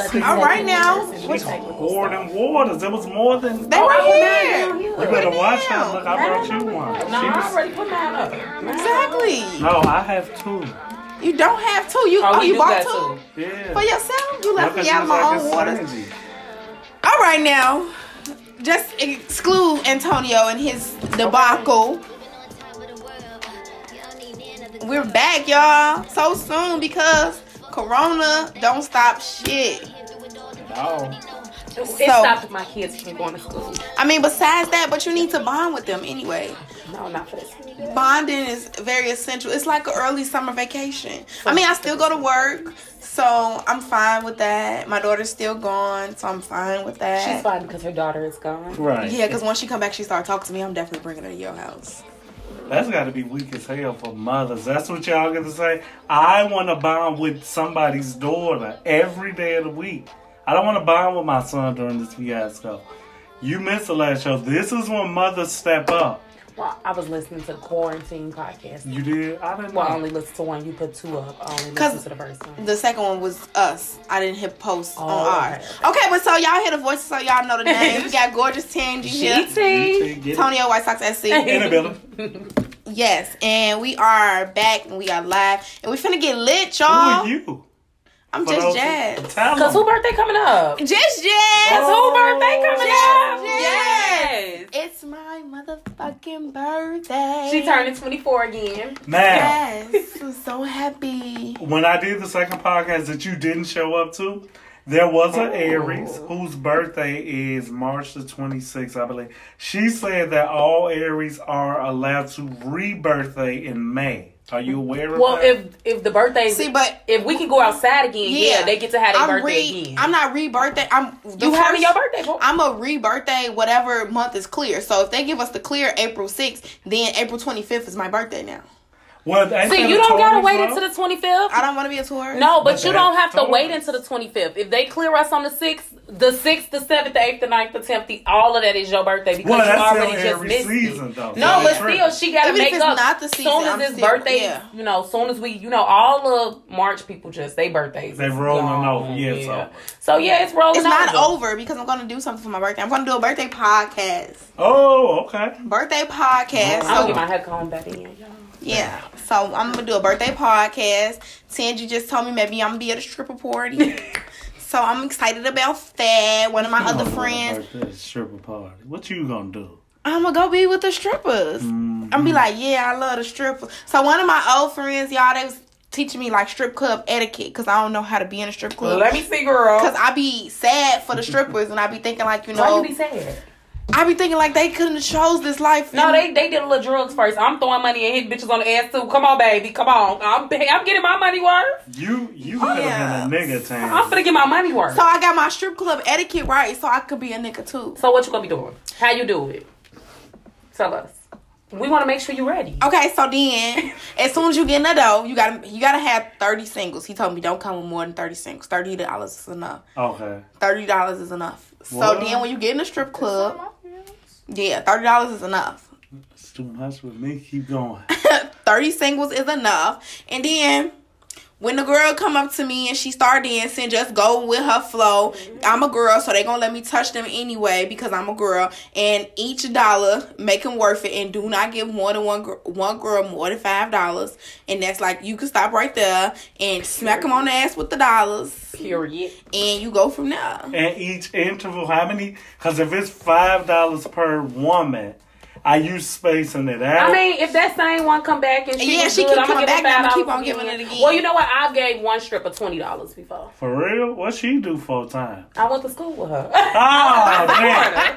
All right now. What's poured in waters? It was more than. They were here. You better watch that. Look, I brought you one. No, I already put mine up. Exactly. No, I have two. You don't have two. You bought two? Yeah. For yourself? You left me out of my own waters. All right now. Just exclude Antonio and his debacle. We're back, y'all, so soon because Corona don't stop shit. No. It stopped my kids from going to school. I mean, besides that, but you need to bond with them anyway. No, not for this. Bonding is very essential. It's like an early summer vacation. I mean, I still go to work, so I'm fine with that. My daughter's still gone, so I'm fine with that. She's fine because her daughter is gone. Right. Yeah, because once she come back, she start talking to me. I'm definitely bringing her to your house. That's got to be weak as hell for mothers. That's what y'all got to say. I want to bond with somebody's daughter every day of the week. I don't want to bond with my son during this fiasco. You missed the last show. This is when mothers step up. Well, I was listening to Quarantine Podcast. You did? I didn't. Well, I only listened to one. You put two up. I only listened to the first one. The second one was us. I didn't hit post on ours. Okay, but so y'all hear the voices, so y'all know the names. We got Gorgeous Tangy here. GT. Tonio White Sox SC. Annabella. Yes, and we are back and we are live. And we finna get lit, y'all. Who are you? I'm Just Jazz. Because who birthday coming up? Just Jazz. Because who birthday coming up? Yes. It's my motherfucking birthday. She turning 24 again. Now. Yes. I'm so happy. When I did the second podcast that you didn't show up to, there was an Aries whose birthday is March the 26th, I believe. She said that all Aries are allowed to re-birthday in May. Are you aware of that? Well, if the birthday... See, but... If we can go outside again, yeah they get to have their birthday again. I'm not re-birthday. You having your birthday, bro. I'm a re-birthday whatever month is clear. So if they give us the clear April 6th, then April 25th is my birthday now. Well, see, you don't got to wait until the 25th. I don't want to be a tourist. No, but you don't have to wait until the 25th. If they clear us on the 6th, the 6th, the 7th, the 8th, the 9th, the 10th, all of that is your birthday because you already just missed it. No, but still, she got to make up. Not the season, soon as his birthday, you know, soon as we, you know, all of March people just, they birthdays. They rolling over, yeah. So, yeah, it's rolling over. It's not over because I'm going to do something for my birthday. I'm going to do a birthday podcast. Oh, okay. Birthday podcast. I'll get my head combed back in, y'all. Yeah, so I'm going to do a birthday podcast. Tanji just told me maybe I'm going to be at a stripper party. So I'm excited about that. One of my other friends. Stripper party. What you going to do? I'm going to go be with the strippers. Mm-hmm. I'm going to be like, yeah, I love the strippers. So one of my old friends, y'all, they was teaching me like strip club etiquette because I don't know how to be in a strip club. Let me see, girl. Because I be sad for the strippers and I be thinking like, you know. Why you be sad? I be thinking like they couldn't have chose this life. No, they did a little drugs first. I'm throwing money and hitting bitches on the ass too. Come on, baby, come on. I'm getting my money worth. You could have been a nigga, Tanji. I'm finna get my money worth. So I got my strip club etiquette right, so I could be a nigga too. So what you gonna be doing? How you do it? Tell us. We want to make sure you're ready. Okay, so then, as soon as you get in the door, you gotta have 30 singles. He told me don't come with more than 30 singles. $30 is enough. Okay. $30 is enough. What? So then, when you get in the strip club. Yeah, $30 is enough. That's too much with me. Keep going. 30 singles is enough. And then when the girl come up to me and she start dancing, just go with her flow. I'm a girl, so they gonna let me touch them anyway because I'm a girl. And each dollar, make them worth it. And do not give more than one girl more than $5. And that's like, you can stop right there and smack them on the ass with the dollars. Period. And you go from there. And each interval, how many? Because if it's $5 per woman, I use space in it. I mean, if that same one come back and she good, I'm gonna give her $5. I keep on giving it again. Well, you know what? I gave one stripper $20 before. For real? What she do full time? I went to school with her. Oh man!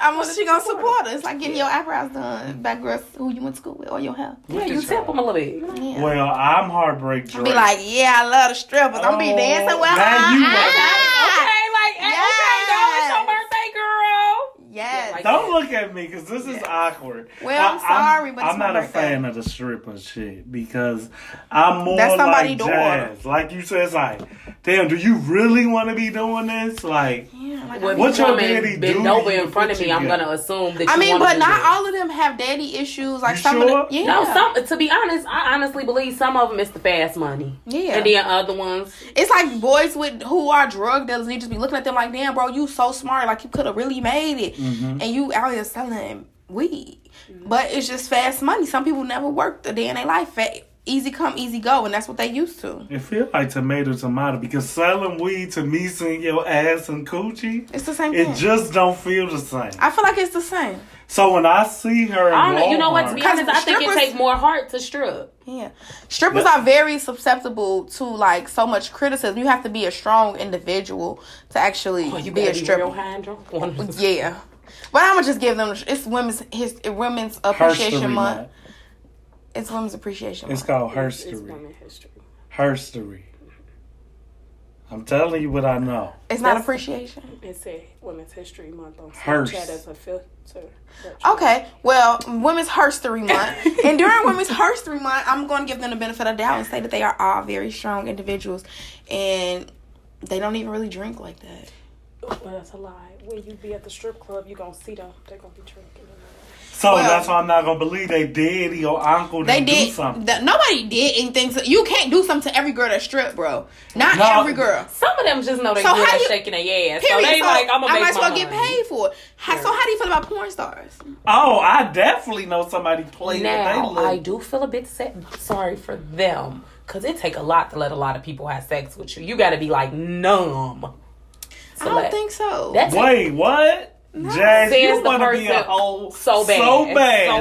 I want she gonna support her. It's like getting your eyebrows done by girls who you went to school with or your hair. Yeah, you tip them a little bit. Yeah. Well, I'm heartbreak drunk. Be like, yeah, I love the strippers. I'm be dancing with her. Okay, like, okay, though, it's your birthday, girl. Yes. Yeah, like don't look at me because this is awkward. Well, I'm sorry, but I'm not a fan of the stripper shit because I'm more like Jazz. Like you said, it's like, damn, do you really want to be doing this? Like, yeah. damn. Like, well, what's your daddy been over in front of me? I'm gonna assume that. I mean, but not all of them have daddy issues. Like some of them, yeah. No, some. To be honest, I honestly believe some of them is the fast money. Yeah, and then other ones. It's like boys with who are drug dealers. They just be looking at them like, damn, bro, you so smart. Like you could have really made it, mm-hmm. and you out here selling weed. Mm-hmm. But it's just fast money. Some people never worked a day in their life. Easy come, easy go, and that's what they used to. It feel like tomato, because selling weed to me seeing your ass and coochie, it's the same thing. It just don't feel the same. I feel like it's the same. So when I see her in Walmart, you know what, to be honest, I think it takes more heart to strip. Yeah. Strippers are very susceptible to, like, so much criticism. You have to be a strong individual to actually be a stripper. Yeah. But I'm going to just give them... It's Women's Appreciation Month. It's Women's Appreciation Month. It's called Herstory. It's Women's History. Herstory. I'm telling you what I know. It's not appreciation. It's a Women's History Month on Snapchat as a filter. Okay. Well, Women's Herstory Month. And during Women's Herstory Month, I'm going to give them the benefit of the doubt and say that they are all very strong individuals. And they don't even really drink like that. But that's a lie. When you be at the strip club, you gonna see them. They're gonna be drinking. So that's why I'm not gonna believe they daddy or uncle did something. Nobody did anything. So you can't do something to every girl that strip, bro. Not every girl. Some of them just know they shaking their ass. Period. So they like, I'm gonna make my money. I might as well get paid for it. So how do you feel about porn stars? Oh, I definitely know somebody played now. I do feel a bit sorry for them, cause it take a lot to let a lot of people have sex with you. You gotta be like numb. I don't think so. Wait, what? No. Jazz, you want to be a hoe so bad that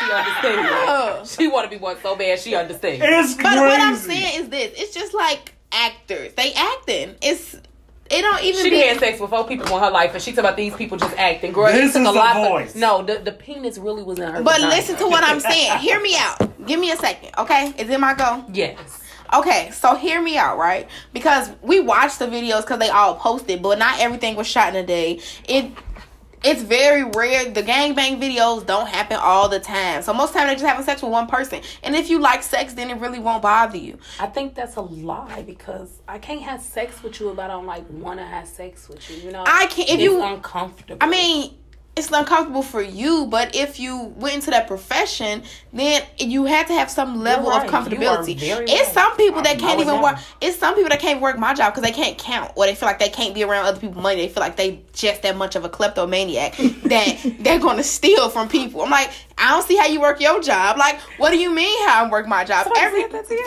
she understands. She want to be one so bad she understands. It's crazy. But what I'm saying is this: it's just like actors. They acting. It don't even. She had sex with 4 people in her life, and she's about these people just acting. Girl, this is a voice. No, the penis really was in her. But listen to what I'm saying. Hear me out. Give me a second, okay? Is it my go? Yes. Okay, so hear me out, right? Because we watched the videos because they all posted, but not everything was shot in a day. It's very rare. The gangbang videos don't happen all the time. So most of the time they're just having sex with one person. And if you like sex, then it really won't bother you. I think that's a lie because I can't have sex with you if I don't want to have sex with you. You know, I can't. It's uncomfortable. I mean... It's uncomfortable for you, but if you went into that profession, then you had to have some level of comfortability. It's some people that can't even work. It's some people that can't work my job because they can't count, or they feel like they can't be around other people's money. They feel like they just that much of a kleptomaniac that they're going to steal from people. I'm like, I don't see how you work your job. Like, what do you mean how I work my job?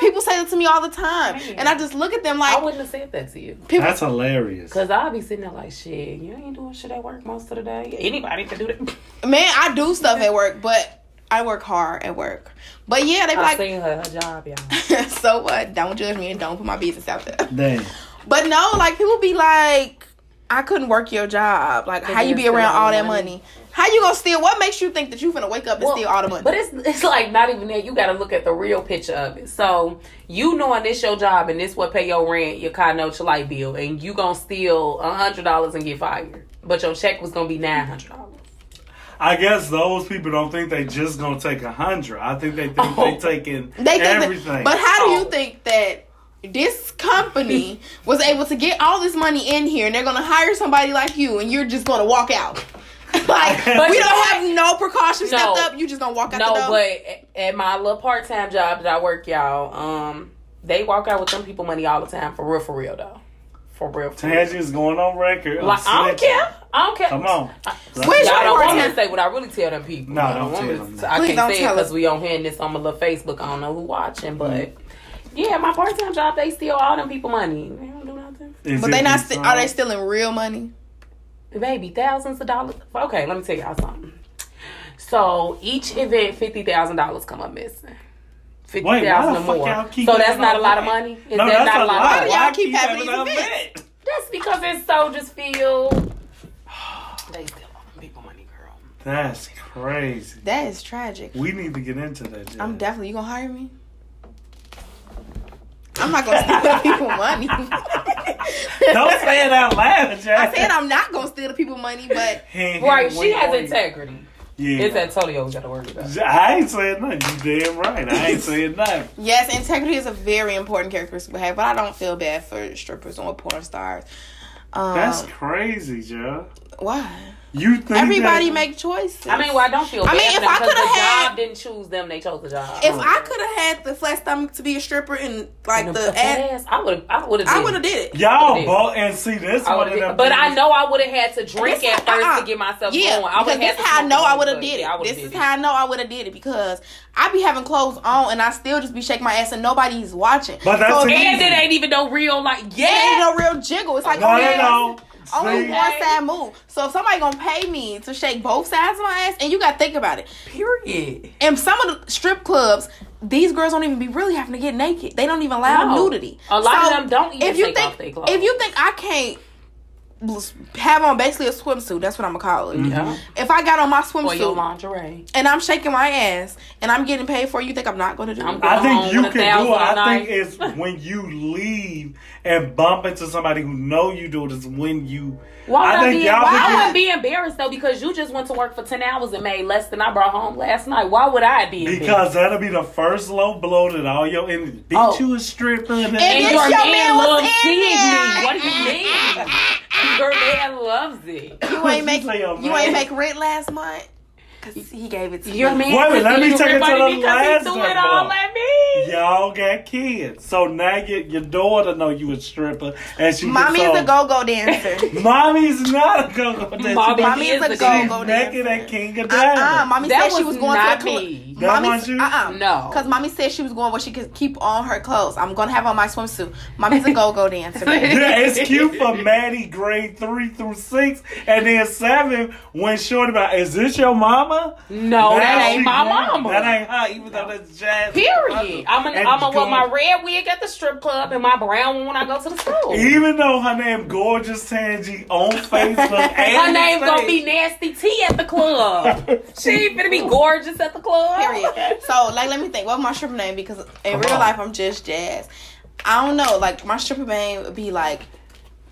People say that to me all the time, and I just look at them like I wouldn't have said that to you. That's hilarious. Because I'll be sitting there like, shit, you ain't doing shit at work most of the day. Anybody. To do that. Man, I do stuff at work, but I work hard at work. But yeah, they be like, seen her job, y'all. So what? Don't judge me and don't put my business out there. Dang. But no, like people be like, I couldn't work your job. Like, how you be around all that money? How you gonna steal? What makes you think that you finna wake up and steal all the money? But it's like not even there. You gotta look at the real picture of it. So you knowing this your job and this what pay your rent, your car note, your light bill, and you gonna steal $100 and get fired, but your check was gonna be $900. I guess those people don't think they just gonna take $100. I think they think they taking everything. But how do you think that this company was able to get all this money in here, and they're gonna hire somebody like you, and you're just gonna walk out? Like, we don't have no precautions stepped up. You just gonna walk out the door? No, but at my little part-time job that I work, y'all, they walk out with them people money all the time. For real, though. Tangie's going on record. Like, I don't care. Come on. I don't want to say what I really tell them people. No, don't tell them. I can't say it because we on hearing this on my little Facebook. I don't know who watching, but yeah, my part-time job, they steal all them people money. They don't do nothing. But they not. Are they stealing real money? Maybe thousands of dollars. Okay, let me tell y'all something. So each event, $50,000 come up missing. 50,000 or more. So that's not a lot of money? Is that not a lot of money? Why do y'all keep having these events? That's because it's Soldiers Field. They still want people money, girl. That's crazy. That is tragic. We need to get into that, Jen. I'm definitely... You gonna hire me? I'm not gonna steal the people money. Don't say it out loud, Jack. I said I'm not gonna steal the people money, but... Right, she has integrity. Yeah. It's Antonio we gotta worry about. I ain't saying nothing. You damn right. I ain't saying nothing. Yes, integrity is a very important characteristic we have, but I don't feel bad for strippers or porn stars. That's crazy, Joe. Why? You think everybody make choices? I mean, well, I don't feel bad. I mean, if I could have had job didn't choose them, they chose the job. If I could have had the flat stomach to be a stripper and like and the ass, I would have did it. Y'all both and see this one, but I know I would have had to drink at first to get myself going. I would have. This is how I know I would have did it. This is how I know I would have did it because I be having clothes on and I still just be shaking my ass and nobody's watching. But that's and it ain't even no real like ain't no real jiggle. It's like no. Only one side move. So if somebody gonna pay me to shake both sides of my ass, and you gotta think about it. Period. And some of the strip clubs, these girls don't even be really having to get naked. They don't even allow nudity. A lot of them don't even take off their clothes. If you think I can't have on basically a swimsuit, that's what I'm gonna call it. Yeah. If I got on my swimsuit or your lingerie and I'm shaking my ass and I'm getting paid for it, you think I'm not gonna do it? I think you can do it. I think it's when you leave and bump into somebody who know you do it is when you. Why would I be embarrassed though? Because you just went to work for 10 hours and made less than I brought home last night. Why would I be? Because that'll be the first low blow that all your enemies beat you a stripper and your man loves seeing me. What do you mean? Your man loves it. You ain't make rent last month because he gave it to your man. Wait, let me take it to the last month. Y'all got kids, so now your daughter know you a stripper, and she. Mommy's a go-go dancer. Mommy's not a go-go dancer. Mommy's a go-go dancer. She's naked at King of Diamonds. Mommy said she was going to me. That was you? No, because mommy said she was going where she could keep on her clothes. I'm gonna have on my swimsuit. Mommy's a go-go dancer. Yeah, it's cute for Maddie grade 3 through 6, and then 7 when Shorty about, is this your mama? No, that ain't my mama. That ain't her, even though that's jazz. Period. I'm gonna wear my red wig at the strip club and my brown one when I go to the school. Even though her name Gorgeous Tangie on Facebook, her name gonna be Nasty T at the club. She gonna be gorgeous at the club. So, like, let me think. What's my stripper name? Because in real life, I'm just Jazz. I don't know. Like, my stripper name would be, like,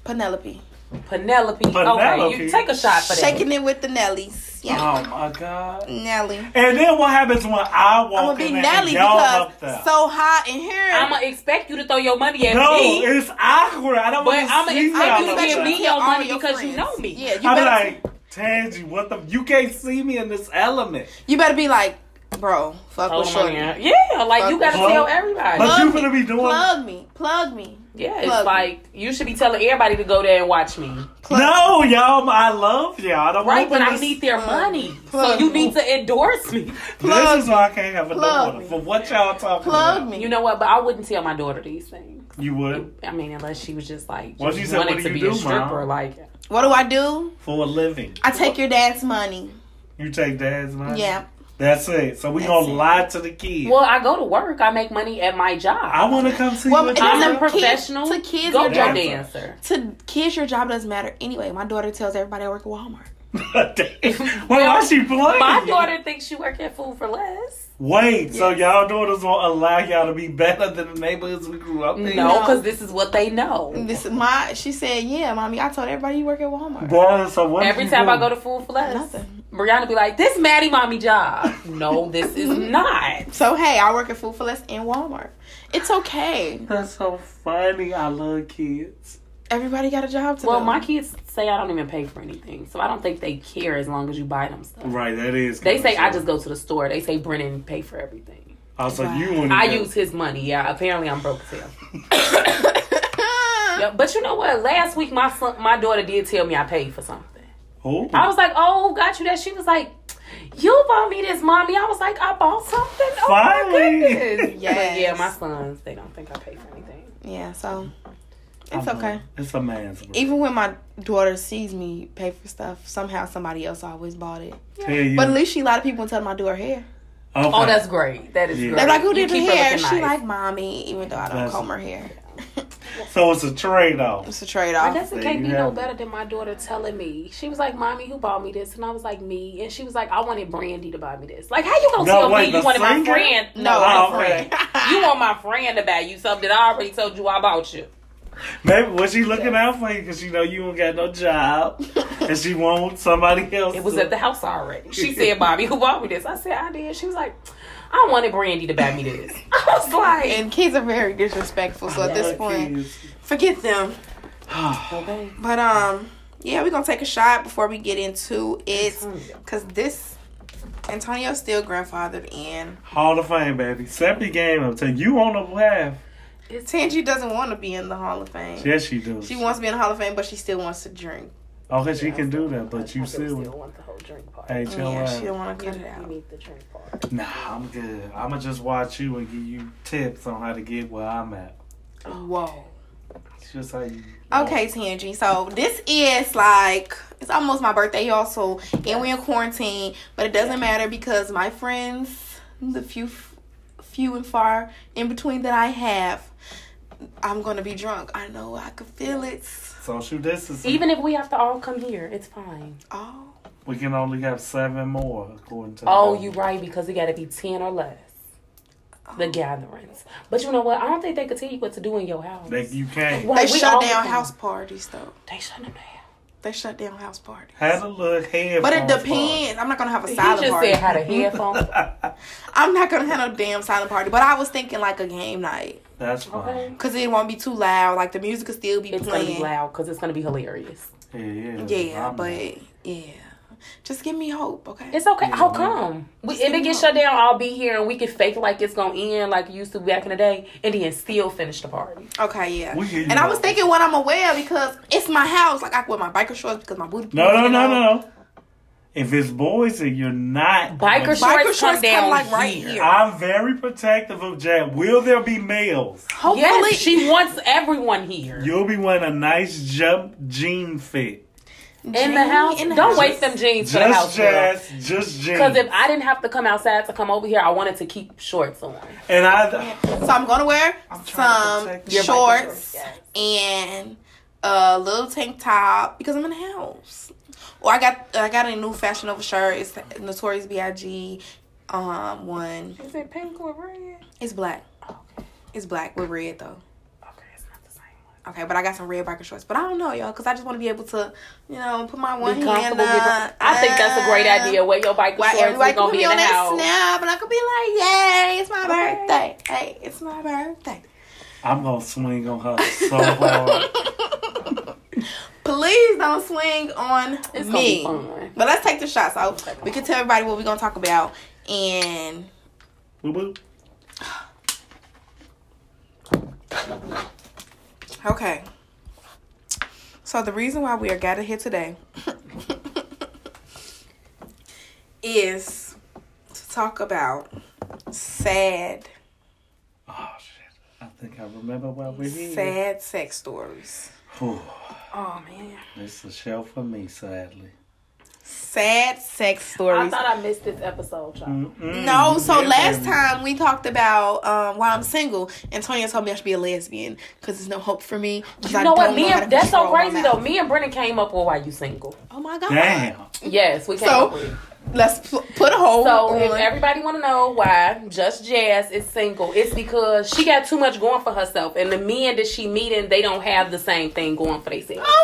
Penelope. Penelope. Okay, you take a shot for that. Shaking it with the Nellies. Yeah. Oh, my God. Nelly. And then what happens when I walk in and Nelly y'all up there? I'm going to be Nelly because so hot in here. I'm going to expect you to throw your money at me. No, it's awkward. I don't want to see that. I'm going to expect you to give me your money because you know me. Yeah, you better be like, Tangie, what the... You can't see me in this element. You better be like... Bro, fuck with Shorty. Yeah, like fuck you gotta tell everybody. But you gonna be doing plug me. Yeah, it's like you should be telling everybody to go there and watch me. No, y'all, I love y'all. I don't right, but I need their money, so you need to endorse me. This is why I can't have a daughter for what y'all talking about. You know what? But I wouldn't tell my daughter these things. You would? I mean, unless she was just like she wanted to be a stripper. Like, what do I do for a living? I take your dad's money. You take dad's money? Yeah. That's it. So we gonna lie to the kids. Well, I go to work. I make money at my job. I want to come see you. I'm a professional. To kids, your job dancer. To kids, your job doesn't matter anyway. My daughter tells everybody I work at Walmart. Why she playing? My daughter thinks she work at Food for Less. Wait, so y'all daughters won't allow y'all to be better than the neighborhoods we grew up in? No, because this is what they know. She said, yeah, mommy, I told everybody you work at Walmart. Boy, so what every time I go to Food for Less, nothing. Brianna be like, this Maddie mommy job. No, this is not. So hey, I work at Food for Less and Walmart. It's okay. That's so funny. I love kids. Everybody got a job to do. Well, my kids say I don't even pay for anything. So I don't think they care as long as you buy them stuff. Right, that is. They say I just go to the store. They say Brennan pay for everything. Also, use his money. Yeah, apparently I'm broke as hell. Yeah, but you know what? Last week, my daughter did tell me I paid for something. Ooh. I was like, oh, got you that. She was like, you bought me this, mommy. I was like, I bought something? Oh, my goodness. Yes. But yeah, my sons, they don't think I pay for anything. Yeah, so... It's okay. It's a man's world. Even when my daughter sees me pay for stuff, somehow somebody else always bought it. Yeah. But at least a lot of people tell them I do her hair. Okay. Oh, that's great. That is great. They're like, who did her hair? She like, mommy, even though I don't comb her hair. So it's a trade-off. I guess it can't be no better than my daughter telling me. She was like, mommy, who bought me this? And I was like, me. And she was like, I wanted Brandy to buy me this. Like, how you gonna tell me you wanted my friend? No, my friend. You want my friend to buy you something I already told you I bought you. Maybe was she looking out for you because she know you don't got no job and she wants somebody else. It was at the house already. She said, "Bobby, who bought me this?" I said, "I did." She was like, "I wanted Brandy to buy me this." I was like, and kids are very disrespectful. So at this point, forget them. Okay. But yeah, we're gonna take a shot before we get into it, because this Antonio's still grandfathered in. Hall of Fame, baby. Step your game up. Take you on the path. Tangie doesn't want to be in the Hall of Fame. Yes, she does. She wants to be in the Hall of Fame, but she still wants to drink. Okay, yeah, she can do that, but you still want the whole drink part. Hey, she don't want to cut it out. You need the drink part. Nah, I'm good. I'm going to just watch you and give you tips on how to get where I'm at. Whoa. It's just how you... Okay, Tangie. So, this is like... It's almost my birthday, y'all, so... And we're in quarantine, but it doesn't matter because my friends, the few and far in between that I have... I'm going to be drunk. I know. I can feel it. Social distancing. Even if we have to all come here, it's fine. Oh. We can only have 7 more, according to... Oh, you're right, because it got to be 10 or less. Oh. The gatherings. But you know what? I don't think they could tell you what to do in your house. You can't. Well, they shut down house parties, though. They shut them down. They shut down house parties. Had a little headphone. But it depends. I'm not going to have a silent party. You just said had a headphone. I'm not going to have no damn silent party. But I was thinking like a game night. That's fine. Because it won't be too loud. Like, the music will still be playing. It's going to be loud because it's going to be hilarious. Yeah, but, yeah. Just give me hope, okay? It's okay. Yeah, how come? If it gets shut down, I'll be here and we can fake like it's going to end like it used to back in the day and then still finish the party. Okay, yeah. And I was thinking what I'm going to wear because it's my house. Like, I can wear my biker shorts because my booty... No. If it's boys and you're not... Biker shorts come down like right here. I'm very protective of Jack. Will there be males? Hopefully. Yes, she wants everyone here. You'll be wearing a nice jump jean fit. In the house? Don't waste them jeans for the house. Just jeans. Because if I didn't have to come outside to come over here, I wanted to keep shorts on. And so I'm going to wear some shorts and a little tank top because I'm in the house. Or I got a new Fashion Nova shirt. It's Notorious B.I.G. One. Is it pink or red? It's black. Oh, okay. It's black with red though. Okay, it's not the same one. Okay, but I got some red biker shorts. But I don't know, y'all, because I just want to be able to, you know, put my one hand up. I think that's a great idea. Wear your biker shorts. We're gonna be in the house. Snap, and I could be like, yay! It's my birthday. Hey, it's my birthday. I'm gonna swing on her so hard. Please don't swing on me. But let's take the shot so we can tell everybody what we're going to talk about. And... Okay. So the reason why we are gathered here today is to talk about sad... Oh, shit. I think I remember what we did. Sad sex stories. Whew. Oh, man. It's a show for me, sadly. Sad sex stories. I thought I missed this episode, y'all. Mm-mm. No, so last time we talked about why I'm single. Antonia told me I should be a lesbian because there's no hope for me. You know what? That's so crazy, though. Me and Brennan came up with why you single. Oh, my God. Damn. Yes, we came up with it. Let's put a hold on. So, if everybody want to know why Just Jazz is single, it's because she got too much going for herself. And the men that she meeting, they don't have the same thing going for themselves. Oh,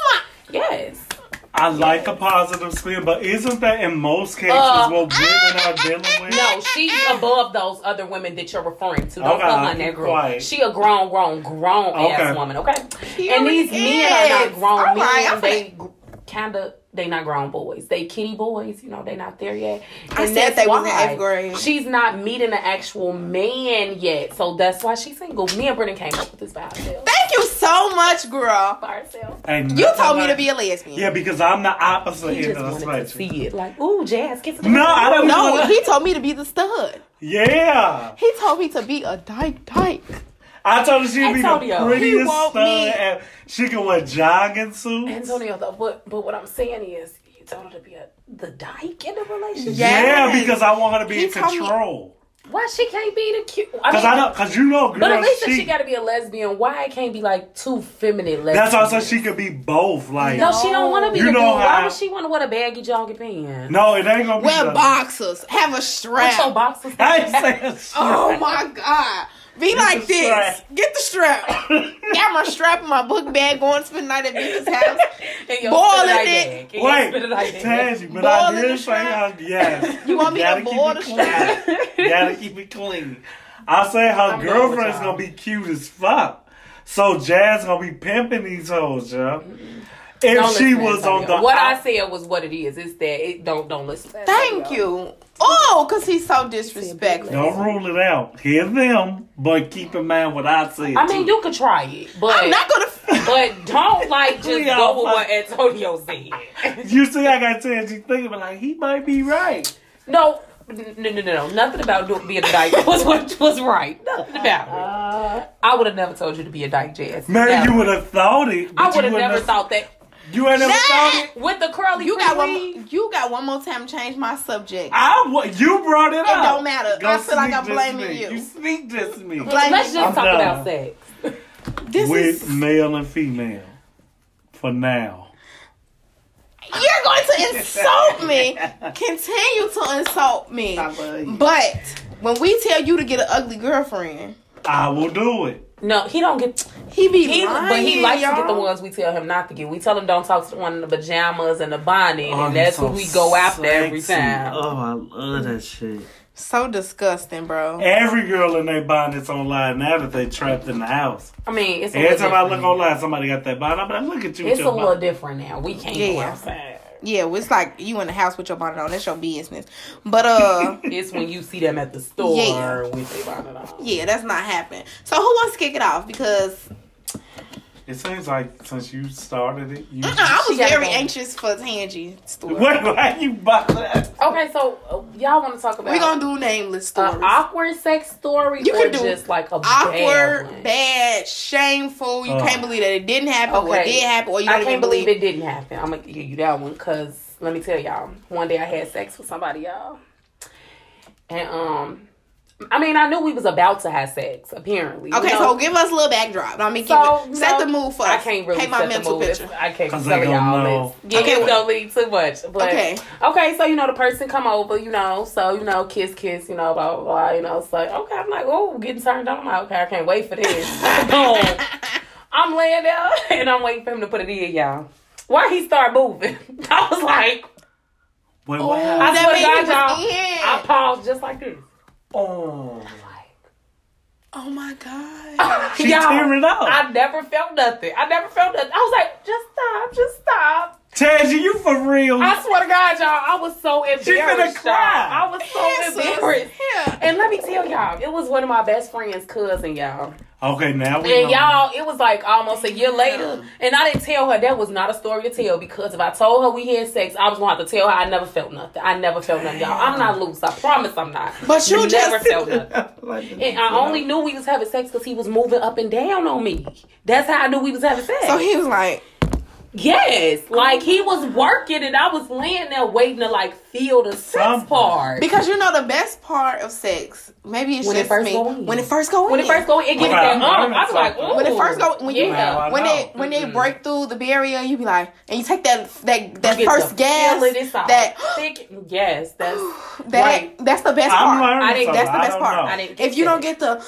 my. Yes. I like a positive spin, but isn't that in most cases what women are dealing with? No, she's above those other women that you're referring to. Don't come on that group. She a grown ass women, okay? And these men are not grown men. They kind of... They not grown boys. They kiddie boys. You know, they not there yet. And I said they was in 8th grade. She's not meeting an actual man yet. So that's why she's single. Me and Brennan came up with this by ourselves. Thank you so much, girl. By ourselves. You told me to be a lesbian. Yeah, because I'm the opposite end of the spectrum. He just wanted to see it. Like, ooh, Jazz, kiss it. No, I don't know. No, he told me to be the stud. Yeah. He told me to be a dyke. I told her she'd be the prettiest stud. And she could wear jogging suits. Antonio, though, but what I'm saying is, you told her to be the dyke in the relationship. Yeah, because I want her to be in control. Why she can't be the cute? Because you know, girl, but at least if she got to be a lesbian, why it can't be like too feminine lesbian? That's also she could be both. Like no, she don't want to be the dude. Why would she want to wear a baggy jogging pants? No, it ain't gonna be. Wear boxers, have a strap. What's your boxers? I ain't saying strap. Oh my God. Be get like this. Strap. Get the strap. Got my strap in my book bag. Going to spend the night at Vita's house. Boiling it. Wait, Tangie, but I did say, yes. You want me to boil the strap? Gotta keep it clean. I say her girlfriend's going to be cute as fuck. So Jazz gonna be pimping these hoes, y'all. If don't she was on the what I said was what it is. It's that it don't listen. Thank you. Oh, because he's so disrespectful. Don't rule it out. Hear them, but keep in mind what I said. I mean, you could try it, but I'm not gonna. But don't just go with what Antonio said. You see, I got to you thinking, but like he might be right. No. Nothing about being a dyke was right. Nothing about it. I would have never told you to be a dyke, Jazz. Man, you would have thought it. I would have never thought that. You ain't never thought it? With the curly you got one more time to change my subject. You brought it up. It don't matter. I feel like I'm blaming you. You sneak this me. Let's just talk about sex. This with male and female. For now. You're going to insult me. Continue to insult me. But when we tell you to get an ugly girlfriend, I will do it. No, he don't get... He be lying, but he likes to get the ones we tell him not to get. We tell him don't talk to the one in the pajamas and the bonnet, and that's what we go after every time. Oh, I love that shit. So disgusting, bro. Every girl in their bonnet's online now that they trapped in the house. I mean, it's a little different. Every time I look online, somebody got that bonnet. I'm like, look at you. It's a little different now. We can't go outside. Yeah, it's like you in the house with your bonnet on. That's your business. But it's when you see them at the store with their bonnet on. Yeah, that's not happening. So who wants to kick it off? Because it seems like since you started it, you I was very anxious for Tangi's story. What? Why you bothered? Okay, so y'all want to talk about? We're gonna do nameless stories. Awkward sex story. You can do just like a awkward, bad, shameful. You can't believe that it didn't happen, or it did happen, or you don't even believe it didn't happen. I'm gonna give you that one because let me tell y'all. One day I had sex with somebody, y'all, and I mean, I knew we was about to have sex, apparently. Okay, so give us a little backdrop. I mean, set the mood for us. I can't really set the mood. I can't tell y'all. It don't lead too much. But, okay, so, the person come over, so, kiss, blah, blah, blah, So, okay, I'm like, oh, getting turned on. I'm like, okay, I can't wait for this. Boom. I'm laying there, and I'm waiting for him to put it in, y'all. Why he start moving? I was like, wait, what happened? I swear to God, y'all, I paused just like this. Oh, oh my God! She tearing up. I never felt nothing. I was like, just stop. Tangie, you for real? I swear to God, y'all, I was so embarrassed. She finna cry. I was so embarrassed. Yeah. And let me tell y'all, it was one of my best friend's cousin, y'all. Okay, now we know. Y'all, it was like almost a year later, and I didn't tell her. That was not a story to tell, because if I told her we had sex, I was going to have to tell her I never felt nothing, y'all. I'm not loose. I promise I'm not. But you never felt nothing. And I only knew we was having sex because he was moving up and down on me. That's how I knew we was having sex. So he was like... Yes, like he was working and I was laying there waiting to feel the sex part. Because the best part of sex, maybe it's just me. When it first go in, it gets that up. I was like, ooh. When they break through the barrier, you be like, and you take that first gas. That thick, yes, that's the best part. If you don't get the,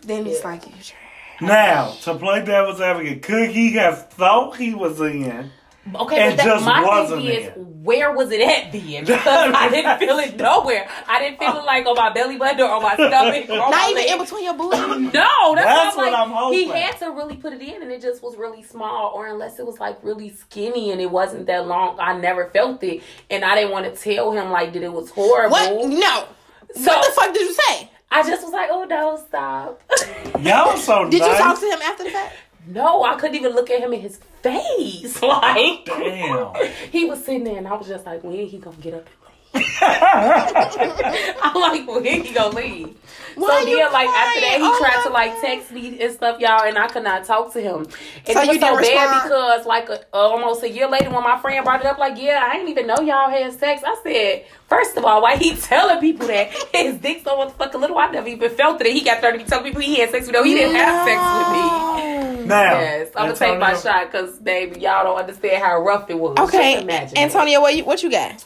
then it's like you try. Now, to play devil's advocate, could he have thought he was in? Okay, and but just my thing is, where was it at then? Because I didn't feel it nowhere. I didn't feel it like on my belly button or on my stomach. Or not even in between your booty. No, that's what I'm hoping. He had to really put it in, and it just was really small, or unless it was really skinny and it wasn't that long. I never felt it, and I didn't want to tell him that it was horrible. What? No. So, what the fuck did you say? I just was like, oh, no, stop. Y'all so did nice. You talk to him after the fact? No, I couldn't even look at him in his face. Damn. He was sitting there, and I was just like, when he going to get up and leave? I'm like, when he going to leave? Why so then, after that, he tried to, text me and stuff, y'all, and I could not talk to him. And so it was so bad because, almost a year later, when my friend brought it up, I didn't even know y'all had sex. I said, first of all, why he telling people that his dick's so motherfucking little? I never even felt it. He got 30 telling people he had sex with me. No, he didn't have sex with me. Now, yes, I'm going to take my shot because, baby, y'all don't understand how rough it was. Okay, Antonio, what you got?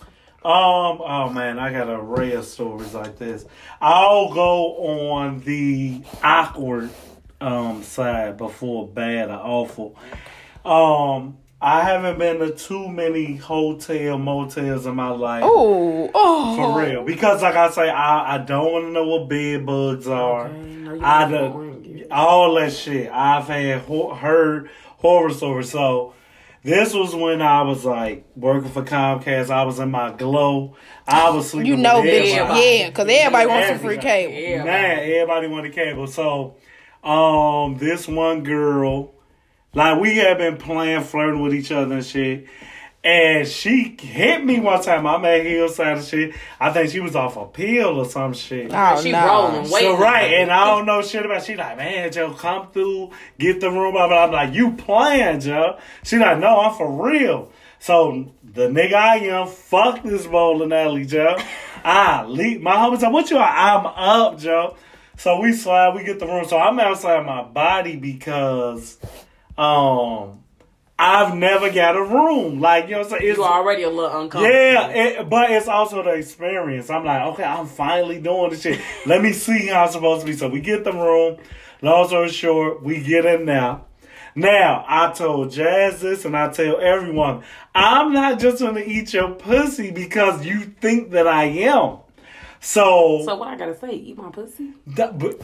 Oh man, I got an array of stories like this. I'll go on the awkward side before bad or awful. I haven't been to too many motels in my life. For real. Because like I say, I don't want to know what bed bugs are. Okay, I don't. all that shit. I've had heard horror stories. So this was when I was like working for Comcast. I was in my glow. I was sleeping. You know, with everybody. Yeah, because everybody wants some free cable. Everybody. Man, everybody wanted cable. So this one girl, like we had been playing, flirting with each other and shit. And she hit me one time. I'm at Hillside and shit. I think she was off a pill or some shit. Oh, she rolling. So, right. And I don't know shit about it. She like, man, Joe, come through. Get the room. I'm like, you playing, Joe. She like, no, I'm for real. So, the nigga I am, fuck this bowling alley, Joe. I leave. My homie said, what you are? I'm up, Joe. So, we slide. We get the room. So, I'm outside my body because, I've never got a room. Like, you know what I'm saying? It's, you're already a little uncomfortable. Yeah, but it's also the experience. I'm like, okay, I'm finally doing this shit. Let me see how I'm supposed to be. So we get the room. Long story short, we get in now. Now, I told Jazz this and I tell everyone, I'm not just going to eat your pussy because you think that I am. So what I gotta say? Eat my pussy?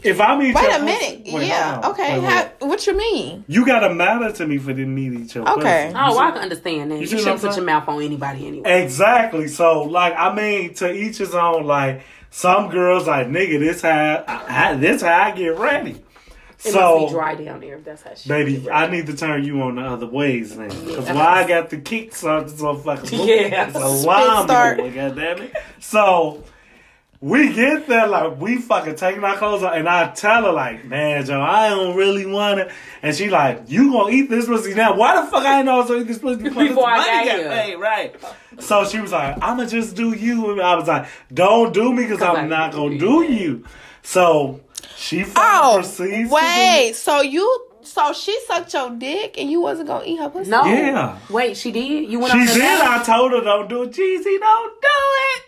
If I meet your pussy, wait a minute. Yeah. No, okay. Wait. What you mean? You gotta matter to me for didn't need each other. Okay. Pussy. Oh, well, I can understand that. You shouldn't put your mouth on anybody anyway. Exactly. So, like, I mean, to each his own. Like, some girls, like, nigga, this how I get ready. It must be dry down there. If that's how she. Baby, I need to turn you on the other ways now. Because I got the kicks on this motherfucker. Yeah. It's a line. Goddammit. So. We get there, like, we fucking taking our clothes off, and I tell her, like, man, Joe, I don't really want it. And she like, you gonna eat this pussy now? Why the fuck I didn't also eat this pussy before I got paid, right? So she was like, I'ma just do you. And I was like, don't do me, because I'm not gonna do you. So she fucking proceeds to So she sucked your dick and you wasn't gonna eat her pussy? No. Yeah. Wait, she did? You went on her She did. I told her, don't do it. Jeezy, don't do it.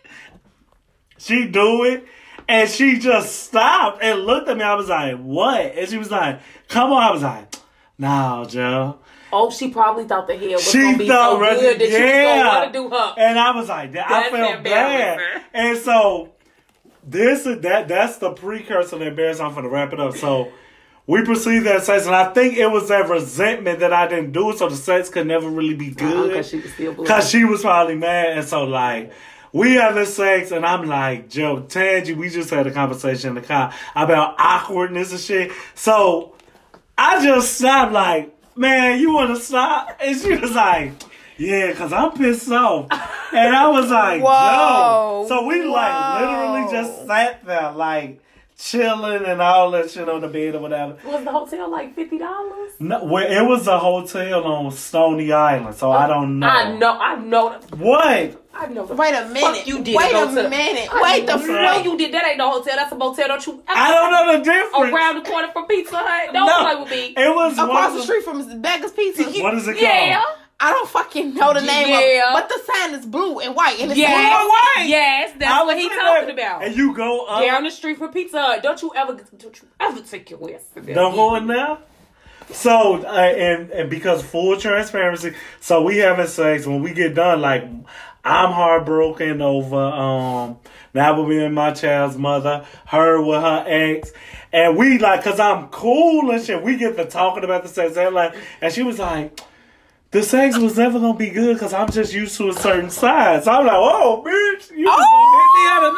She do it, and she just stopped and looked at me. I was like, what? And she was like, come on. I was like, no, Joe. Oh, she probably thought the hair was going to be so good that she was going to want to do her. And I was like, I felt bad. And so, this is that's the precursor to embarrassment. I'm going to wrap it up. So, we perceived that sex, and I think it was that resentment that I didn't do it, so the sex could never really be good. Because she was probably mad, and so, like, we had the sex, and I'm like, Joe, Tangy, we just had a conversation in the car about awkwardness and shit. So I just stopped, like, man, you want to stop? And she was like, yeah, because I'm pissed off. And I was like, whoa. Joe. So we, like, literally just sat there, like, chilling and all that shit on the bed or whatever. Was the hotel like $50? No, well, it was a hotel on Stony Island, so I don't know. I know. What? I know. Wait a minute. Wait the fuck you did. That ain't no hotel. That's a motel. Don't you? I don't know the difference. Around the corner from Pizza Hut. Don't play with me. It was across the street from Zagas Pizza. What is it called? Yeah. I don't fucking know the name of it, but the sign is blue and white. And it's blue and white. Yes, that's what he's talking about. And you go up. Down the street for Pizza Hut. Don't you ever take your ass to that. Don't go in there. So, and because full transparency, so we having sex. When we get done, like, I'm heartbroken over, now we'll be in my child's mother, her with her ex. And we, like, because I'm cool and shit, we get to talking about the sex. And she was like, the sex was never going to be good because I'm just used to a certain size. So I'm like, oh, bitch, you just going to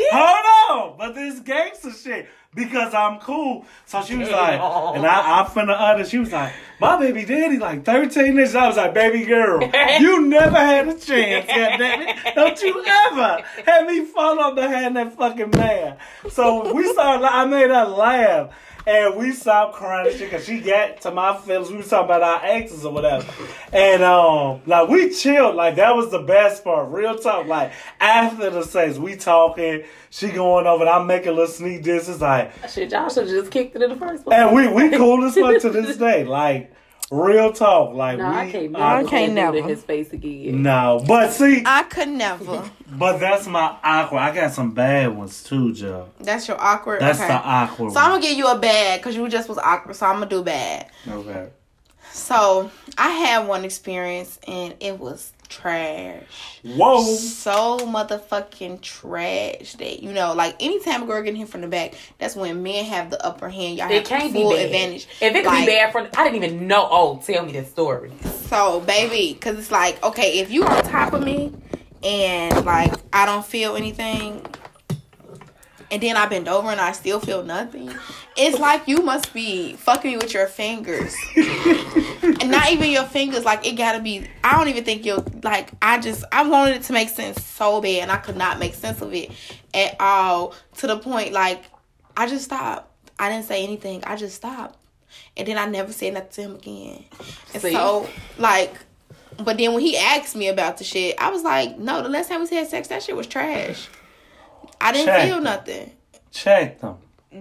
hit me out of nowhere. Hold on. But this gangster shit, because I'm cool. So she was like, and I'm finna utter. She was like, my baby daddy, like 13 inches. I was like, baby girl, you never had a chance. Goddammit. Don't you ever have me fall up behind that fucking man. So we started, I made her laugh. And we stopped crying and shit because she got to my feelings. We were talking about our exes or whatever. And, like, we chilled. Like, that was the best part. Real talk. Like, after the sex, we talking. She going over and I'm making little sneak dishes. Like, shit, y'all should have just kicked it in the first place. And we cool as fuck to this day. Like, real talk. Like, no, I can't never. His face again. No, but see. I could never. But that's my awkward. I got some bad ones too, Joe. That's your awkward? That's the awkward one. So I'm going to give you a bad because you just was awkward. So I'm going to do bad. Okay. So I had one experience and it was trash. Whoa. So motherfucking trash that, you know, like, anytime a girl getting hit from the back, that's when men have the upper hand. Y'all it have full advantage. If it could be bad for... I didn't even know. Oh, tell me this story. So, baby, because it's like, okay, if you on top of me and, like, I don't feel anything... And then I bend over and I still feel nothing. It's like you must be fucking me with your fingers. And not even your fingers. Like, it gotta be... I don't even think you're... Like, I wanted it to make sense so bad. And I could not make sense of it at all. To the point, like, I just stopped. I didn't say anything. I just stopped. And then I never said nothing to him again. And so, like... But then when he asked me about the shit, I was like, no, the last time we had sex, that shit was trash. I didn't feel nothing. Check them.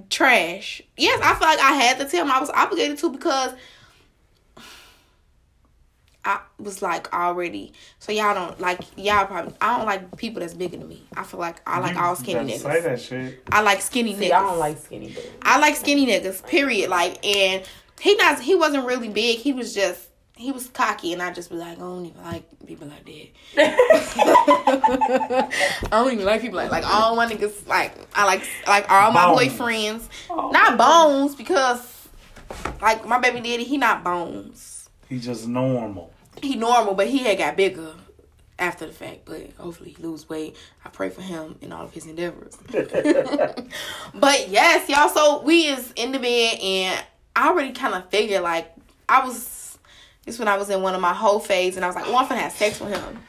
Trash. Yes, I feel like I had to tell him. I was obligated to because I was like already. So y'all don't like I don't like people that's bigger than me. I feel like I like all skinny niggas. Say that shit. I like skinny niggas. I don't like skinny niggas. I like skinny niggas. Period. Like, and he wasn't really big. He was just. He was cocky, and I just be like, I don't even like people like that. I don't even like people like all my niggas, like all my boyfriends. Oh. Not Bones, because, like, my baby daddy, he not Bones. He just normal. He normal, but he had got bigger after the fact, but hopefully he lose weight. I pray for him in all of his endeavors. But, yes, y'all, so we is in the bed, and I already kind of figured, like, It's when I was in one of my whole phase, and I was like, oh, I'm finna have sex with him.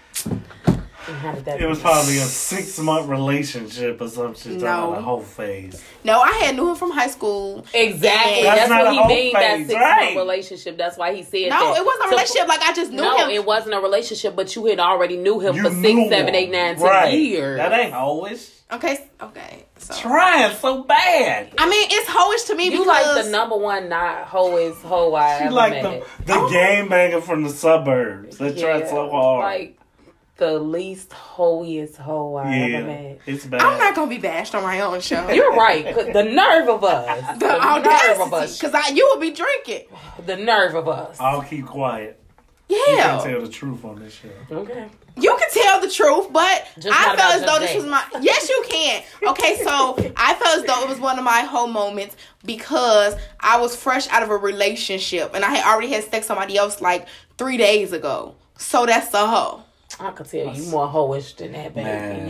And how did that? It was probably a 6-month relationship or something. No. The whole phase. No, I had knew him from high school. Exactly. That's what he mean, that 6-month relationship. That's why he said that. No, it wasn't a relationship. Like, I just knew him. No, it wasn't a relationship, but you had already knew him for 6, 7, 8, 9, 10 years. That ain't always... Okay. So. Trying so bad. I mean, it's hoish to me because... You like the number one not hoish hoe I ever met. She like the game banger from the suburbs that tried so hard. Like the least hoiest hoe I ever met. It's bad. I'm not going to be bashed on my own show. You're right. The nerve of us. The audacity, nerve of us. Because you will be drinking. The nerve of us. I'll keep quiet. Yeah. You can tell the truth on this show. Okay. You can tell the truth, but I felt as though this was my... Yes, you can. Okay, so I felt as though it was one of my whole moments because I was fresh out of a relationship and I had already had sex with somebody else like 3 days ago. So that's the hoe. I could tell you more hoish than that, baby.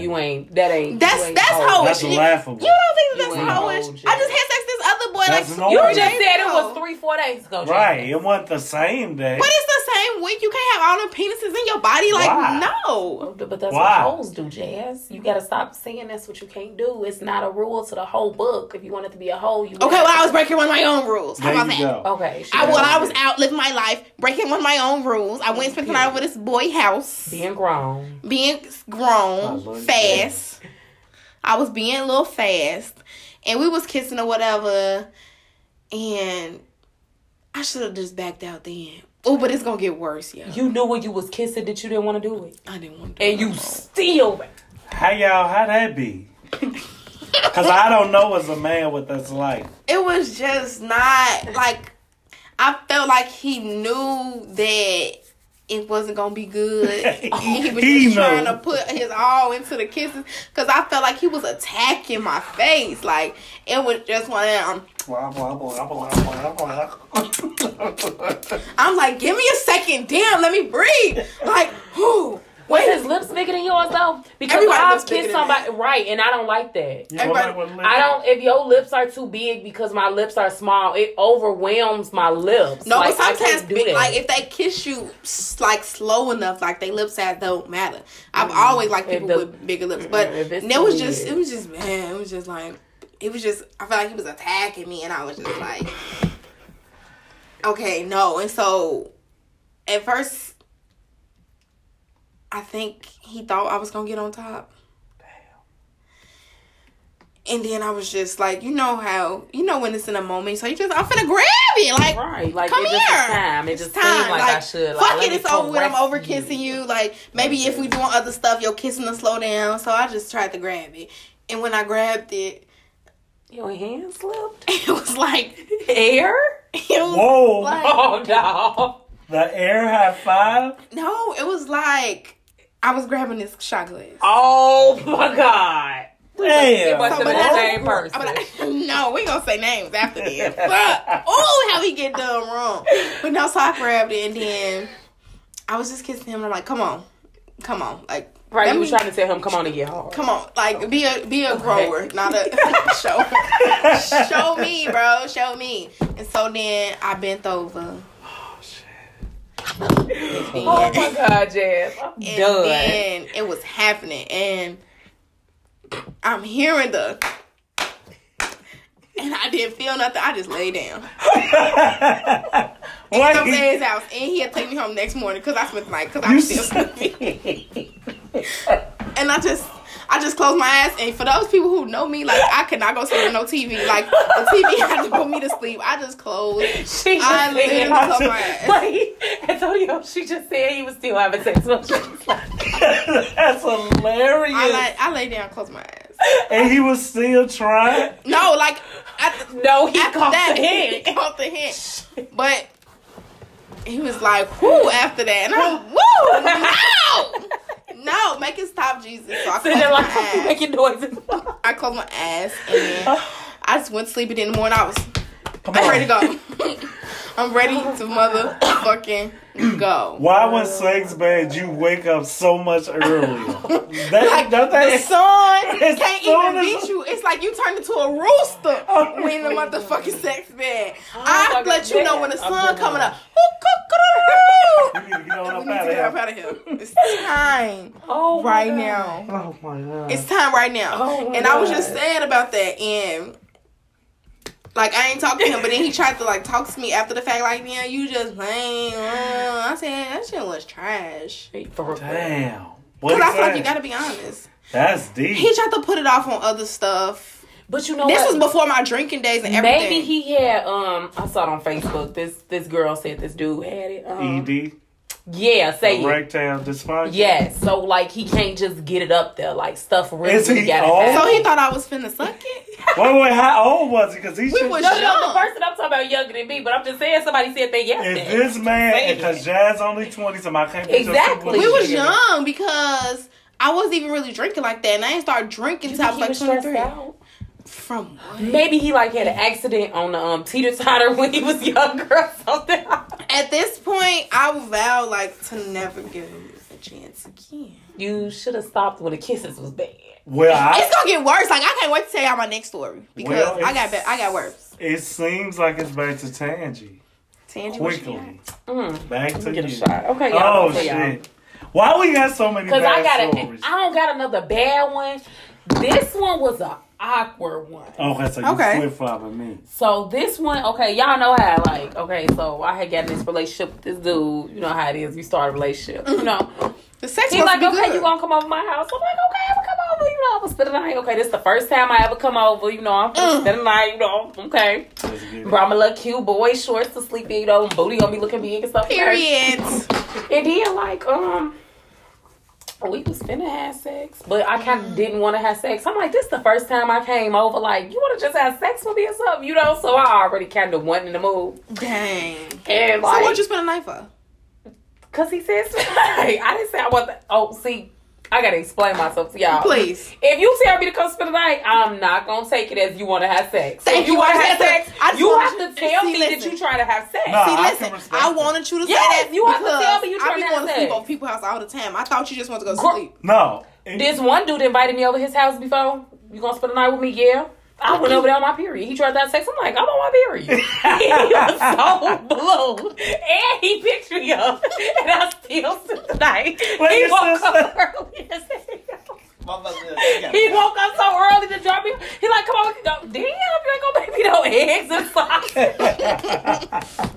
Man. That ain't. That's hoish. That's laughable. You don't think that's hoish? I just had sex with this other boy. You just said it was 3-4 days ago. Right. It wasn't the same day. But it's the same week. You can't have all the penises in your body. Like, why? No. But that's what hoes do, Jazz. You got to stop saying that's what you can't do. It's not a rule to the whole book. If you want it to be a hoe, you... Okay, well, I was breaking one of my own rules. How about that? Okay. I was out living my life, breaking one of my own rules. I went and spent the night over this boy's house. Being grown, fast. I was being a little fast. And we was kissing or whatever. And I should have just backed out then. Oh, but it's going to get worse, yeah. You knew when you was kissing that you didn't want to do it. I didn't want to do it. And you still... How that be? Because I don't know as a man what that's like. It was just not... Like, I felt like he knew that... It wasn't going to be good. He was just trying to put his all into the kisses. Because I felt like he was attacking my face. Like, it was just one of them. I'm like, give me a second. Damn, let me breathe. Like, who? Wait, his lips bigger than yours, though? Because I've kissed somebody. Right, and I don't like that. If your lips are too big because my lips are small, it overwhelms my lips. No, like, but sometimes, like, if they kiss you, like, slow enough, like, their lip size don't matter. I've always liked people with bigger lips. But it was just, I felt like he was attacking me, and I was just like, okay, no. And so, at first... I think he thought I was going to get on top. Damn. And then I was just like, you know when it's in a moment, so you just, I'm finna grab it. Like, right. Like, come here. Time. It just seemed like I should. Like, fuck it, it's over with. I'm over kissing you. Like, maybe if we doing other stuff, your kissing will slow down. So I just tried to grab it. And when I grabbed it. Your hand slipped? It was like air? Whoa. Like, oh, no. The air high five? No, it was like. I was grabbing this shot glass. Oh my God. Damn. It so, the same person. No, we gonna say names after this. But oh, how he get done wrong. But no, so I grabbed it and then I was just kissing him and I'm like, come on. Come on. Like right, you was trying to tell him, come on and get hard. Come on. Like be a grower, not a show me, bro. Show me. And so then I bent over. Oh my God, Jazz! I'm done. Then it was happening, and I'm hearing the, and I didn't feel nothing. I just laid down. And come to his house, and he had take me home next morning because I spent the night because I was still sleepy. And I just closed my eyes. And for those people who know me, like, I cannot go sleep with no TV. Like, the TV had to put me to sleep. I just closed. I literally closed my eyes. Like, Antonio, she just said he was still having sex. That's hilarious. I lay down, closed my eyes. And he was still trying? No, like, he caught the hint. He caught the hint. But he was like, whoo, after that. And I'm, whoo, no! No, make it stop, Jesus. So I closed my eyes. Making noises. I closed my ass and then I just went to sleep. And in the morning, I'm ready to go. I'm ready to motherfucking go. Why was sex bad? You wake up so much earlier. The sun can't even beat you. It's like you turned into a rooster when the motherfucking sex bad. I let you know when the sun coming up. We need to get up out of here. It's time right now. Oh my God. It's time right now. Oh and God. I was just sad about that. And like, I ain't talking to him, but then he tried to like talk to me after the fact. Like, man, you just playing. I said that shit was trash. Damn. Because I feel like you gotta be honest. That's deep. He tried to put it off on other stuff. But you know what? This was before my drinking days and everything. Maybe he had, I saw it on Facebook. This girl said this dude had it. ED? Yeah, say it. Erectile dysfunction? Yes. So, like, he can't just get it up there. Like, stuff really got it back. So, he thought I was finna suck it? Wait, how old was he? Because he should... No, the person I'm talking about younger than me, but I'm just saying somebody said they yesterday. If this man, because Jazz only 20, so I can't be exactly. We was young because I wasn't even really drinking like that, and I didn't start drinking until I was like 23. From what? Maybe he like had an accident on the teeter totter when he was younger or something. At this point, I vow like to never give him a chance again. You should have stopped when the kisses was bad. Well, it's gonna get worse. Like, I can't wait to tell y'all my next story because I got worse. It seems like it's back to Tangie. Tangie, quickly back to get a shot. Okay, y'all. Oh shit! Y'all. Why we got so many? Because I don't got another bad one. This one was a awkward one. Okay, so you flip-flopping me. So this one, okay, y'all know how, like, okay, so I had gotten this relationship with this dude. You know how it is. You start a relationship. Mm-hmm. You know. The sex he's like, okay, you gonna come over my house? I'm like, okay, I'm gonna come over. You know, I'm gonna spend the night. Okay, this is the first time I ever come over. You know, I'm gonna spend the night. You know, okay. Brought my little cute boy shorts to sleep in. You know, booty gonna be looking big and stuff. Period. And then, like, we was finna have sex, but I kind of didn't want to have sex. I'm like, this is the first time I came over. Like, you want to just have sex with me or something, you know? So I already kind of wasn't in the mood. Dang. And like, so what'd you spend a night for? Because he said, I didn't say I wasn't. Oh, see, I got to explain myself to y'all. Please. If you tell me to come spend a night, I'm not going to take it as you want to have sex. If you want to have sex, you have to tell me that you trying to have sex. No, see, listen, I wanted you to say that. You have to tell me you trying to have sex. I be going to sleep on people's house all the time. I thought you just wanted to go sleep. No. This one dude invited me over his house before. You going to spend a night with me? Yeah. I went over there on my period. He tried to have sex. I'm like, I'm on my period. He was so blue. And he picked me up. And I still sit tonight. He woke up early and said, he woke up so early to drop me. He like, come on. Damn, you ain't gonna make me no eggs and sausage.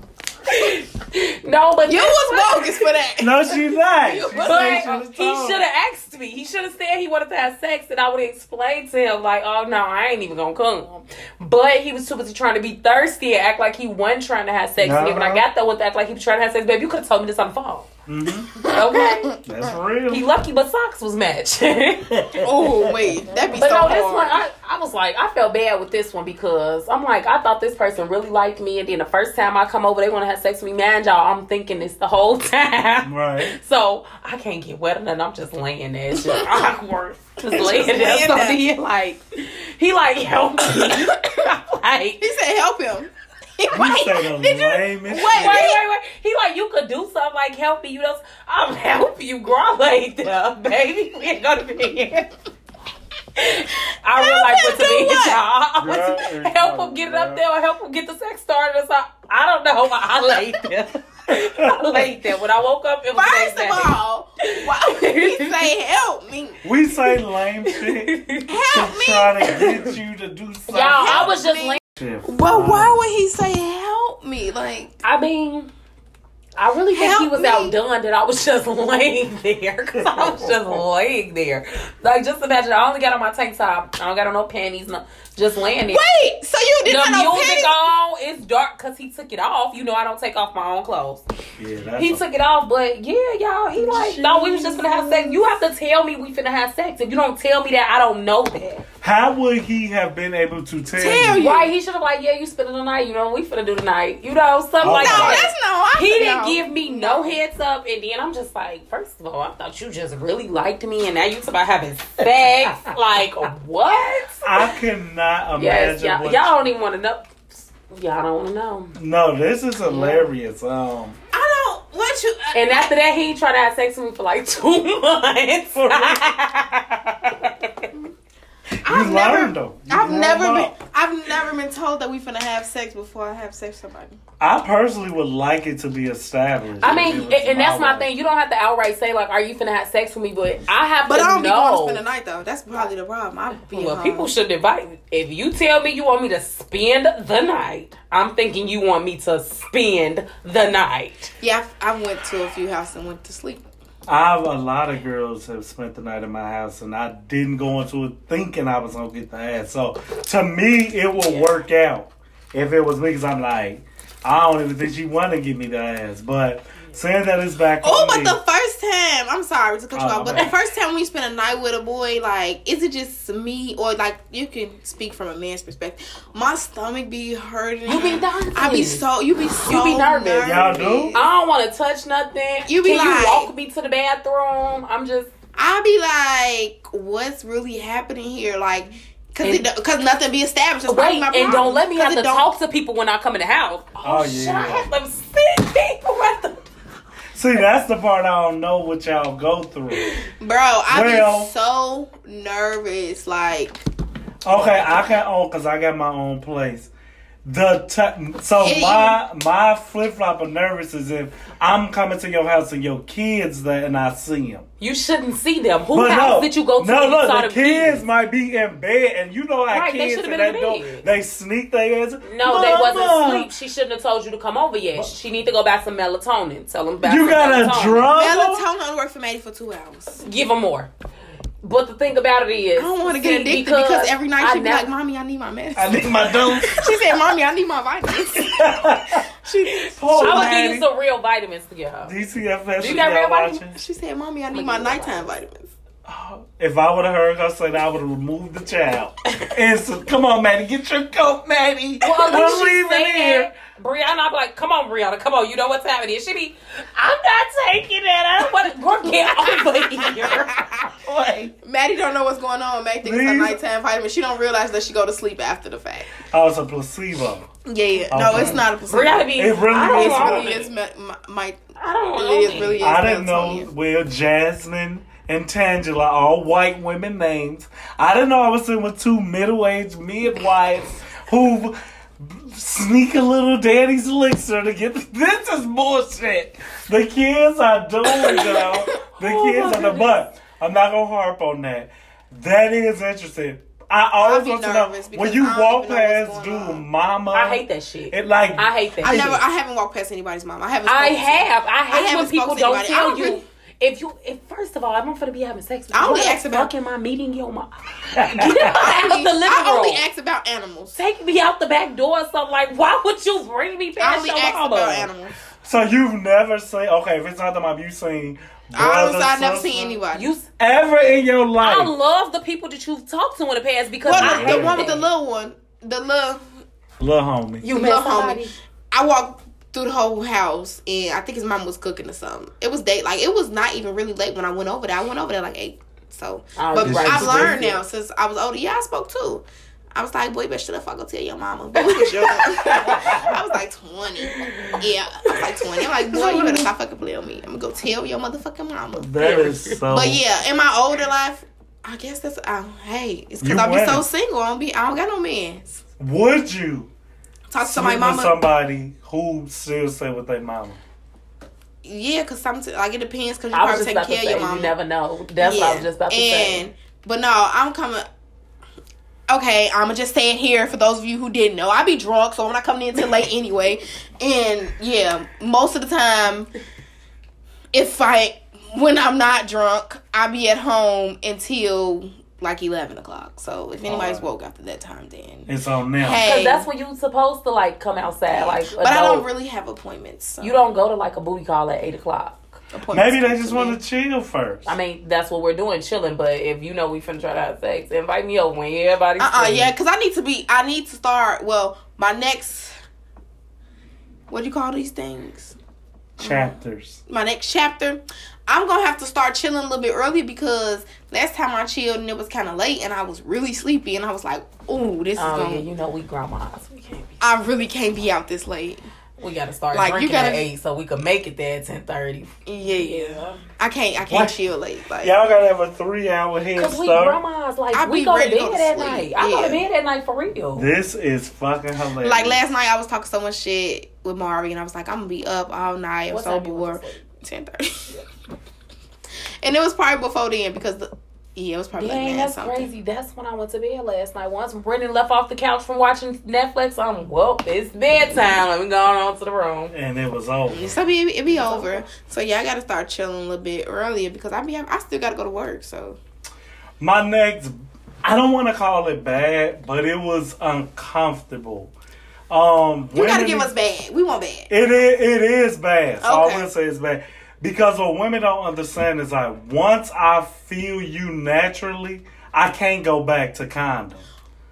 No, but you was bogus for that. No, she's not. But he should have asked me. He should have said he wanted to have sex, and I would have explained to him like, "Oh no, I ain't even gonna come." But he was too busy trying to be thirsty and act like he wasn't trying to have sex. Uh-huh. And then when I got there, with act like he was trying to have sex, babe, you could have told me this on the phone. Mm-hmm. Okay, that's real. He lucky, but socks was matched. Oh wait, that'd be but so no, hard. This one, I was like, I felt bad with this one because I'm like, I thought this person really liked me, and then the first time I come over, they want to have sex with me. Man, y'all, I'm thinking this the whole time, right? So I can't get wet enough. I'm just laying there, it's just awkward, just laying there. So then he like help me. Like he said, help him. Wait. He like, you could do something like help me. You know, I'll help you grow like that, baby. We ain't gonna be here. I realized what to be, y'all. Help him get it up there or help him get the sex started or something. I don't know. I laid there. I laid there. When I woke up, it was First of all, why would we say help me? We say lame shit. Help me. Try to get you to do something. Y'all, I was just lame. Well, why would he say help me? Like, I mean, I really think he was outdone that I was just laying there. Because I was just laying there. Like, just imagine, I only got on my tank top. I don't got on no panties. No, just laying there. Wait, so you didn't have no panties? The music on. It's dark because he took it off. You know I don't take off my own clothes. Yeah, that's he took it off, but yeah, y'all, he like, no, we was just going to have sex. You have to tell me we finna have sex. If you don't tell me that, I don't know that. How would he have been able to tell you? Right, he should have like, yeah, you spending the night, you know, we finna do the night. You know, something like that. No, that's no idea. He didn't give me no heads up, and then I'm just like, first of all, I thought you just really liked me, and now you talking about having sex. Like, what? I cannot imagine. Yes, y'all don't even want to know. Y'all don't want to know. No, this is hilarious. And after that, he tried to have sex with me for like 2 months. I've never been told that we finna have sex before I have sex with somebody. I personally would like it to be established. I mean, and that's my thing. You don't have to outright say like, "Are you finna have sex with me?" But I have to know. But I don't be going to spend the night though. That's probably the problem. People should invite me. If you tell me you want me to spend the night, I'm thinking you want me to spend the night. Yeah, I went to a few houses and went to sleep. A lot of girls have spent the night in my house, and I didn't go into it thinking I was going to get the ass. So, to me, it will work out if it was me, because I'm like, I don't even think she want to give me the ass. But saying that it's back on me. Oh, but the first time, I'm sorry to cut you off, but the first time we spend a night with a boy, like, is it just me? Or, like, you can speak from a man's perspective. My stomach be hurting. You be nervous. You be nervous. Y'all do? I don't want to touch nothing. You be can like, you walk me to the bathroom? I be like, what's really happening here? Like, because nothing be established. That's right, and don't let me have to talk to people when I come in the house. Oh shit, I have them sick people at the... See, that's the part I don't know what y'all go through. Bro, I be so nervous. Like, okay, I can own because I got my own place. My flip-flop of nervous is if I'm coming to your house and your kids there and I see them. You shouldn't see them. Who did you go to? No, look, the kids might be in bed and you know how kids they sneak their ass. No, they wasn't asleep. She shouldn't have told you to come over yet. She need to go buy some melatonin. Tell them about you got a drug. Melatonin worked for me for 2 hours. Give them more. But the thing about it is, I don't want to get addicted because every night she'd be like, "Mommy, I need my meds. I need my dose." She said, "Mommy, I need my vitamins." I would give you some real vitamins to get her. DCFS, you got real vitamins? She said, "Mommy, I need my nighttime vitamins." Oh, if I would have heard her say that, I would have removed the child. And so, come on, Maddie, get your coat, Maddie. Well, leave it here. Brianna, I'm like, come on, Brianna, come on. You know what's happening. She be, I'm not taking it. I don't want to work it over here. Maddie don't know what's going on. Maddie thinks it's a nighttime vitamin. She don't realize that she go to sleep after the fact. Oh, it's a placebo. Yeah. Okay. No, it's not a placebo. Brianna be, it really is. I didn't know where Jasmine and Tangela, all white women names. I didn't know I was sitting with two middle-aged midwives who... sneak a little daddy's elixir to get this is bullshit. The kids are doing though. The kids are the butt. I'm not gonna harp on that. That is interesting. I always want to know when you walk past dude, mama. I hate that shit. I haven't walked past anybody's mama. I hate when people don't tell you. If first of all, I'm not gonna be having sex with you. I only ask about animals. Take me out the back door or something. Like, why would you bring me past your mama? I only ask about animals. So you've never seen, okay, if it's not the mob, you've seen brothers, honestly, I've never seen anybody. You ever in your life? I love the people that you've talked to in the past because well, the one with the little one, the little homie. You met somebody. I walked through the whole house, and I think his mom was cooking or something. It was late. Like, it was not even really late when I went over there. I went over there like 8. So, but I've learned now since I was older. Yeah, I spoke too. I was like, boy, you better shut the fuck up, tell your mama. Boy, your I was like 20. Yeah, I was like 20. I'm like, boy, you better stop fucking playing with me. I'm going to go tell your motherfucking mama. That is so... But yeah, in my older life, I guess that's... hey, it's because I be so single. I don't got no man. Would you talk to my mama? Somebody who still stay with their mama? Yeah, because sometimes... Like, it depends because you probably take care of your mama. You never know. That's what I was just about to say. But no, I'm coming... Okay, I'ma just say it here for those of you who didn't know. I be drunk, so I'm not coming in till late anyway. And yeah, most of the time, when I'm not drunk, I be at home until like 11 o'clock. So if anybody's woke after that time, then it's on now. Hey, 'cause that's when you're supposed to like come outside. Like, but I don't really have appointments. So. You don't go to like a booty call at 8 o'clock. Maybe they just want to chill first. I mean, that's what we're doing, chilling. But if you know we finna try to have sex, invite me over when everybody's yeah, because I need to start, well, my next, what do you call these things? Chapters. My next chapter, I'm going to have to start chilling a little bit early because last time I chilled and it was kind of late and I was really sleepy and I was like, ooh, this is going to... you know, we grandmas. We can't be... I really can't be out this late. We gotta start like, drinking at 8 so we can make it there at 10:30. Yeah. I can't chill late. Like, y'all gotta have a 3-hour head start. Cause we grandmas, like, we go to bed at night. Yeah. I go to bed at night for real. This is fucking hilarious. Like last night I was talking so much shit with Mari and I was like, I'm gonna be up all night. I'm so bored. 10:30. And it was probably before then because it was probably like that's something. Crazy. That's when I went to bed last night. Once Brendan left off the couch from watching Netflix, I'm, well, it's bedtime. Let me go on to the room. And it was over. So it be over. So yeah, I got to start chilling a little bit earlier because I still got to go to work. So my next, I don't want to call it bad, but it was uncomfortable. You got to give us bad. We want bad. It is bad. So I will say it's bad. Because what women don't understand is like, once I feel you naturally, I can't go back to condom.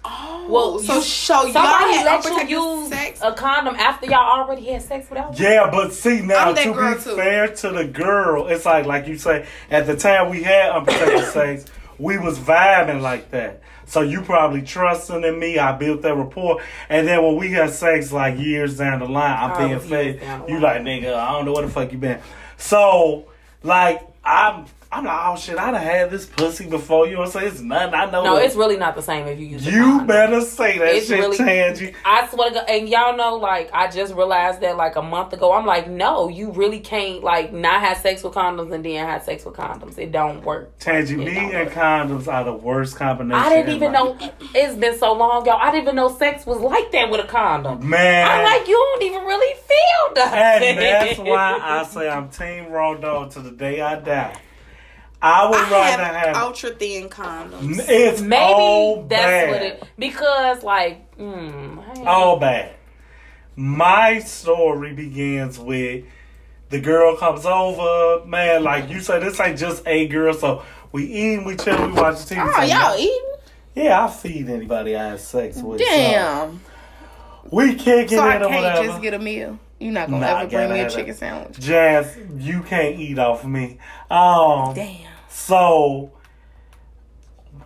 Oh, well, so y'all had let you use sex? A condom after y'all already had sex without me? Yeah, but see, now to be fair to the girl, it's like you say, at the time we had unprotected sex, we was vibing like that. So you probably trusting in me. I built that rapport. And then when we had sex like years down the line, I'm being fed. You like, nigga, I don't know where the fuck you been. So, like, I'm like, oh, shit, I done had this pussy before. You know what I'm saying? It's nothing. I know. No, it's really not the same if you use it. You better say that it's shit, really, Tangie. I swear to God. And y'all know, like, I just realized that, like, a month ago. I'm like, no, you really can't, like, not have sex with condoms and then have sex with condoms. It don't work. Tangie, me and condoms are the worst combination. I didn't even know. It's been so long, y'all. I didn't even know sex was like that with a condom. Man. I'm like, you don't even really feel that. And that's why I say I'm Team Raw Dog to the day I die. I would rather have ultra thin condoms. It's maybe all that's bad. What it because like all bad. My story begins with the girl comes over, man. Like you said, this ain't just a girl. So we eating, we chill, we watch TV. Oh, y'all eating? Yeah, I feed anybody I have sex with. Damn. So. We can't get it or whatever. So I can't just get a meal. You're not gonna ever bring me a chicken sandwich. Jazz, you can't eat off me. Damn. So,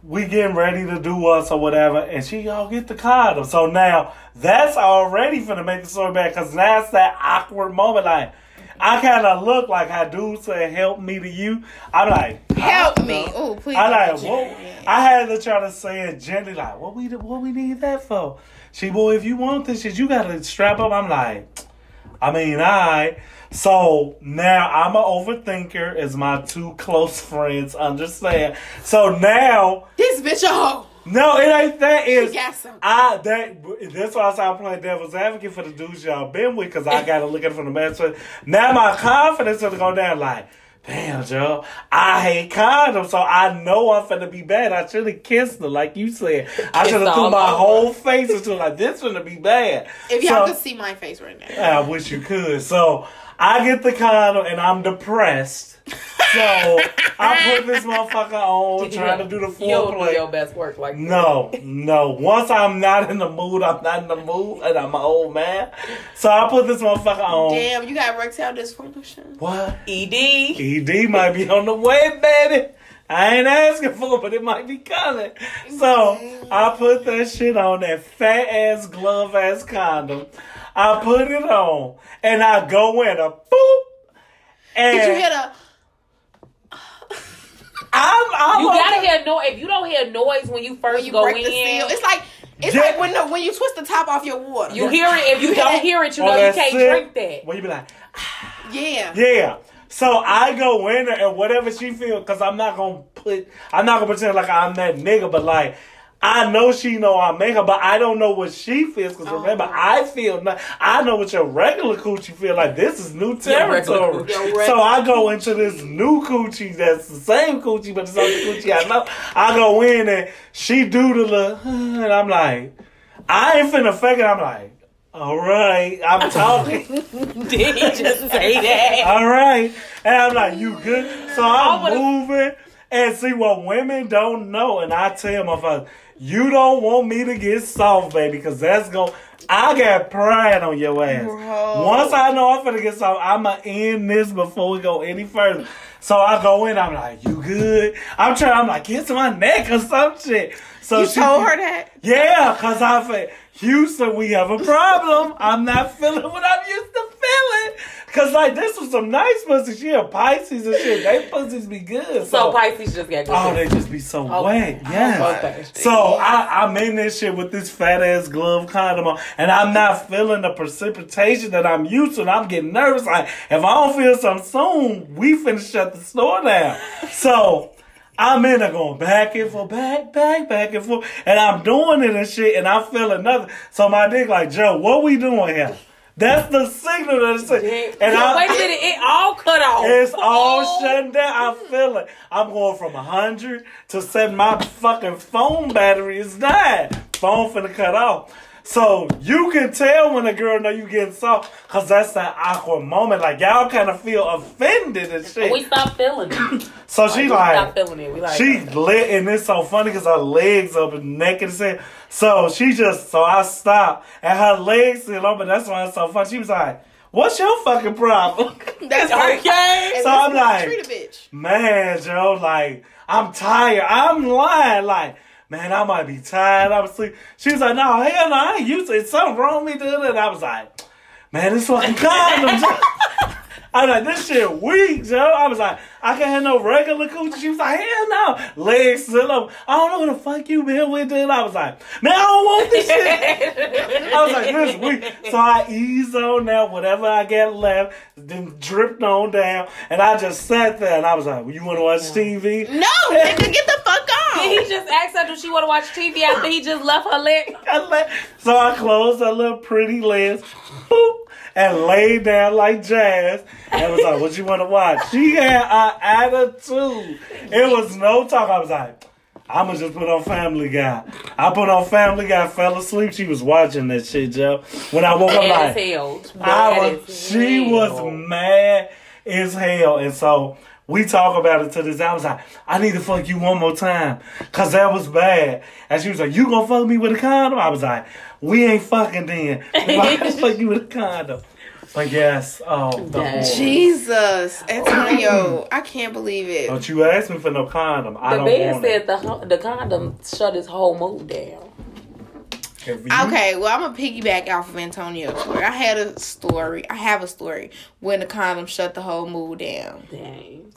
we getting ready to do us or whatever, and she y'all get the condom. So now, that's already finna make the story bad, because that's that awkward moment. Like, I kind of look like how dude said, help me to you. I'm like, help me. Oh, please. I'm like, what? I had to try to say it gently, like, what we need that for? She, boy, if you want this shit, you gotta strap up. I'm like, I mean, so now I'm an overthinker, as my two close friends understand. So now this bitch a hoe. No, it ain't that. That's why I started playing devil's advocate for the dudes y'all been with, because I gotta look at it from the man's. Now my confidence is gonna go down. Like, damn, Joe, I hate condoms, so I know I'm finna be bad. I should have kissed her, like you said. I should have threw my whole face into it, like, this finna be bad. If y'all could see my face right now. I wish you could. So, I get the condom, and I'm depressed. So, I put this motherfucker on, trying to do the foreplay. You don't do your best work like that. No. Once I'm not in the mood, and I'm an old man. So, I put this motherfucker on. Damn, you got erectile dysfunction? What? ED might be on the way, baby. I ain't asking for it, but it might be coming. So, I put that shit on, that fat-ass, glove-ass condom. I put it on, and I go in a boop. And did you hear the... You gotta hear noise. If you don't hear noise when you first go in... It's like... It's like when you twist the top off your water. You hear it. If you don't hear it, you know you can't drink that. Well, you be like... Yeah. So I go in there and whatever she feels, because I'm not gonna pretend like I'm that nigga, but like, I know she know I make her, but I don't know what she feels, because remember, I feel not. I know what your regular coochie feel like. This is new territory. So I go into this new coochie that's the same coochie, but it's not the coochie I know. I go in and she doodle, and I'm like, I ain't finna fake it. I'm like, all right, I'm talking. Did he just say that? All right. And I'm like, you good? So I'm moving. And see, what women don't know, and I tell my father, you don't want me to get soft, baby, because I got pride on your ass. Bro. Once I know I'm finna get soft, I'm going to end this before we go any further. So I go in, I'm like, you good? I'm like, kiss my neck or some shit. So you told her that? Yeah, because I said, Houston, we have a problem. I'm not feeling what I'm used to feeling. Because, like, this was some nice pussy. She had Pisces and shit. They pussies be good. So Pisces just got good. Oh, they just be so wet. Yeah. So I'm in this shit with this fat-ass glove condom on. And I'm not feeling the precipitation that I'm used to. And I'm getting nervous. Like, if I don't feel something soon, we finna shut the store down. So... I'm in there going back and forth, back and forth. And I'm doing it and shit, and I feel another. So my dick like, Joe, what we doing here? That's the signal that it's... Wait a minute, it all cut off. It's all shutting down. I feel it. I'm going from 100 to 7. My fucking phone battery is dying. Phone finna cut off. So you can tell when a girl know you getting soft, because that's that awkward moment. Like, y'all kind of feel offended and shit. We stop feeling it. So she like, she lit, and it's so funny because her legs up and naked and shit. So she just, so I stopped, and her legs still open. That's why it's so funny. She was like, what's your fucking problem? That's okay. So I'm like, man, Joe, like, I'm tired. I'm lying, like, man, I might be tired. I was sleeping. She was like, no, hell no, I ain't used to it. Something wrong with me doing it. And I was like, man, this fucking condom, Joe. I was like, this shit weak, Joe. I was like, I can't have no regular coochie. She was like, hell no. Legs still up. I don't know who the fuck you been with, dude. I was like, man, I don't want this shit. I was like, this weak. So I ease on now, whatever I got left, then dripped on down. And I just sat there and I was like, well, you want to watch TV? No, nigga, get the fuck off. Did he just ask her if she want to watch TV after he just left her leg? So I closed her little pretty legs, boop, and laid down like jazz. And was like, what you want to watch? She had an attitude. It was no talk. I was like, I'ma just put on Family Guy. I put on Family Guy, fell asleep. She was watching that shit, Joe. When I woke up, like, she was mad as hell. And so... we talk about it to this. I was like, I need to fuck you one more time, because that was bad. And she was like, you going to fuck me with a condom? I was like, we ain't fucking then. Why fuck you with a condom? But yes. Oh, Jesus. Antonio, I can't believe it. Don't you ask me for no condom. I don't want it. The man said the condom shut his whole mood down. Okay, well, I'm going to piggyback off of Antonio's story. I have a story when the condom shut the whole mood down. Damn.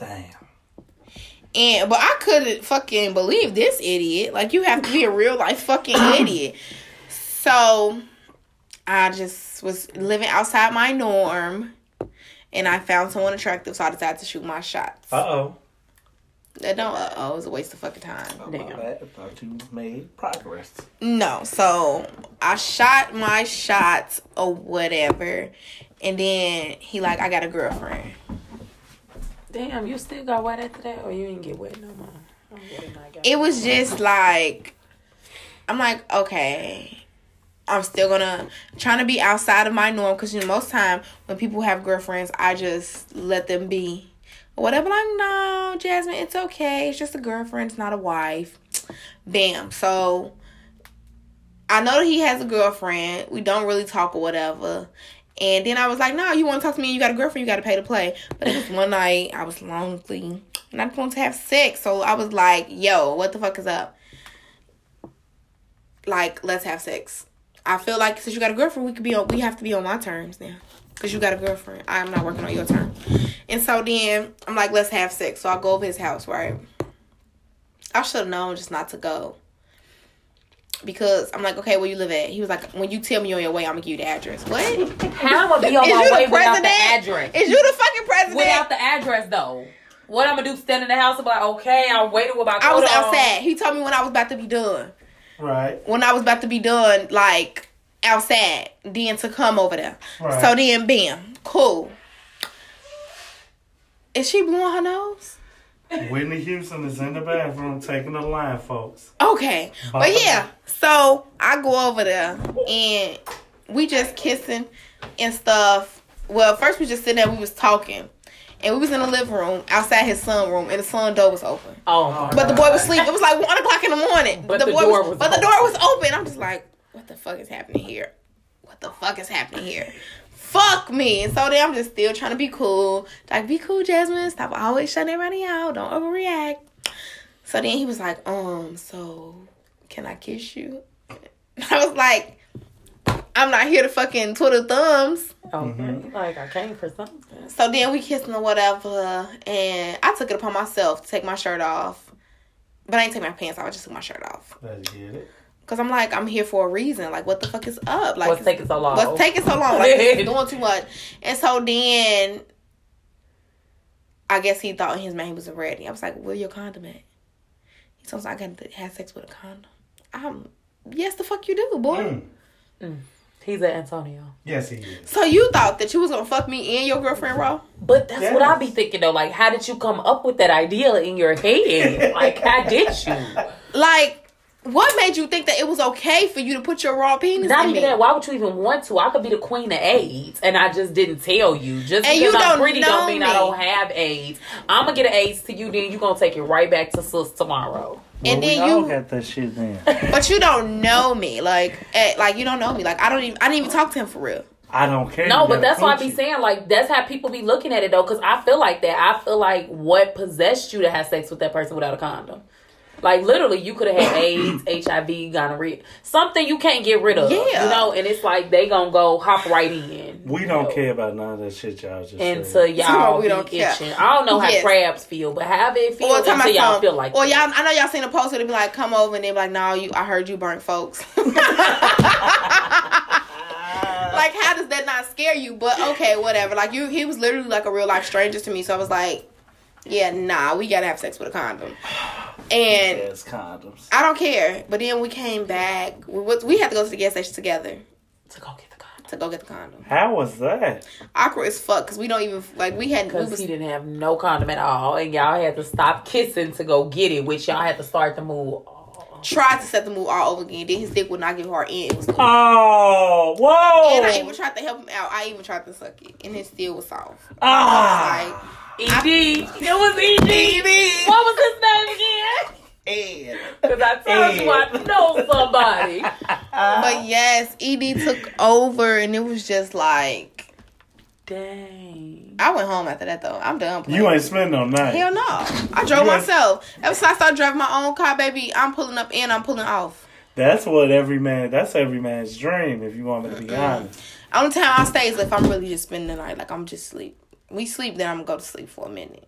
But I couldn't fucking believe this idiot. Like, you have to be a real life fucking idiot. So, I just was living outside my norm, and I found someone attractive, so I decided to shoot my shots. Uh-oh. It was a waste of fucking time. Damn. I thought you made progress. No, so I shot my shots or whatever, and then he like, I got a girlfriend. Damn, you still got wet after that, or you ain't get wet no more? It was just like, I'm like, okay, I'm still gonna trying to be outside of my norm, because you know most time when people have girlfriends, I just let them be or whatever. Like, no, Jasmine, it's okay. It's just a girlfriend. It's not a wife. Bam. So I know that he has a girlfriend. We don't really talk or whatever. And then I was like, no, you want to talk to me? You got a girlfriend. You got to pay to play. But it was one night. I was lonely. And I just wanted to have sex. So I was like, yo, what the fuck is up? Like, let's have sex. I feel like since you got a girlfriend, we have to be on my terms now. Because you got a girlfriend. I'm not working on your terms. And so then I'm like, let's have sex. So I go over his house, right? I should have known just not to go. Because I'm like, okay, where you live at? He was like, when you tell me you're on your way, I'm going to give you the address. What? How am I going to be on my way without the address? Is you the fucking president? Without the address, though. What I'm going to do, stand in the house and be like, okay, I'm waiting with my coat on. I was outside. He told me when I was about to be done. Right. When I was about to be done, like, outside. Then to come over there. Right. So then, bam. Cool. Is she blowing her nose? Whitney Houston is in the bathroom taking the line, folks. Okay. But yeah, so I go over there and we just kissing and stuff. Well, first we just sitting there, we was talking. And we was in the living room outside his son's room, and the son's door was open. Oh, my God. The boy was asleep. It was like 1 o'clock in the morning. But the door was open. I'm just like, what the fuck is happening here? Fuck me. And so then I'm just still trying to be cool. Like, be cool, Jasmine. Stop always shutting everybody out. Don't overreact. So then he was like, so can I kiss you? And I was like, I'm not here to fucking twiddle thumbs. Okay. Mm-hmm. Like, I came for something. So then we kissing or whatever. And I took it upon myself to take my shirt off. But I didn't take my pants off. I just took my shirt off. Let's get it. Because I'm like, I'm here for a reason. Like, what the fuck is up? Like, What's taking so long? Like, it's doing too much. And so then, I guess he thought in his mind he wasn't ready. I was like, where your condom at? He told me I got to have sex with a condom. Yes, the fuck you do, boy. He's at Antonio. Yes, he is. So you thought that you was going to fuck me and your girlfriend, bro? But that's what I be thinking, though. Like, how did you come up with that idea in your head? Like, how did you? Like, what made you think that it was okay for you to put your raw penis in me? Not even that. Why would you even want to? I could be the queen of AIDS, and I just didn't tell you. Just because I'm pretty don't mean I don't have AIDS. I'm going to get an AIDS to you, then you're going to take it right back to sis tomorrow. Well, and then you got that shit then. But you don't know me. Like you don't know me. Like I didn't even talk to him for real. I don't care. No, but that's why I be saying, like, that's how people be looking at it, though, because I feel like that. I feel like what possessed you to have sex with that person without a condom? Like, literally, you could have had AIDS, HIV, gonorrhea. Something you can't get rid of. Yeah. You know, and it's like, they gonna go hop right in. We don't care about none of that shit y'all just said. Until y'all be itching. I don't know how crabs feel, but how they feel until y'all feel like that. Y'all, I know y'all seen a poster, they be like, come over, and they be like, no, I heard you burnt folks. Like, how does that not scare you? But, okay, whatever. Like, he was literally like a real-life stranger to me, so I was like, yeah, nah, we gotta have sex with a condom. And yes, condoms. I don't care. But then we came back. We had to go to the gas station together to go get the condom. How was that? Awkward as fuck, because we don't even like we hadn't. Because he didn't have no condom at all, and y'all had to stop kissing to go get it, which y'all had to start the move. Tried to set the move all over again. Then his dick would not give hard in. It was cool. Oh, whoa! And I even tried to help him out. I even tried to suck it, and it still was soft. Ah. E.D. It was E.D. What was his name again? Ed. Because I told you I know somebody. But yes, E.D. took over, and it was just like, dang. I went home after that, though. I'm done playing. You ain't spend no night. Hell no. I drove myself. Ever since I started driving my own car, baby, I'm pulling up and I'm pulling off. That's every man's dream, if you want me to be honest. Only time I stay is if I'm really just spending the night. Like, I'm just asleep. We sleep, then I'm going to go to sleep for a minute.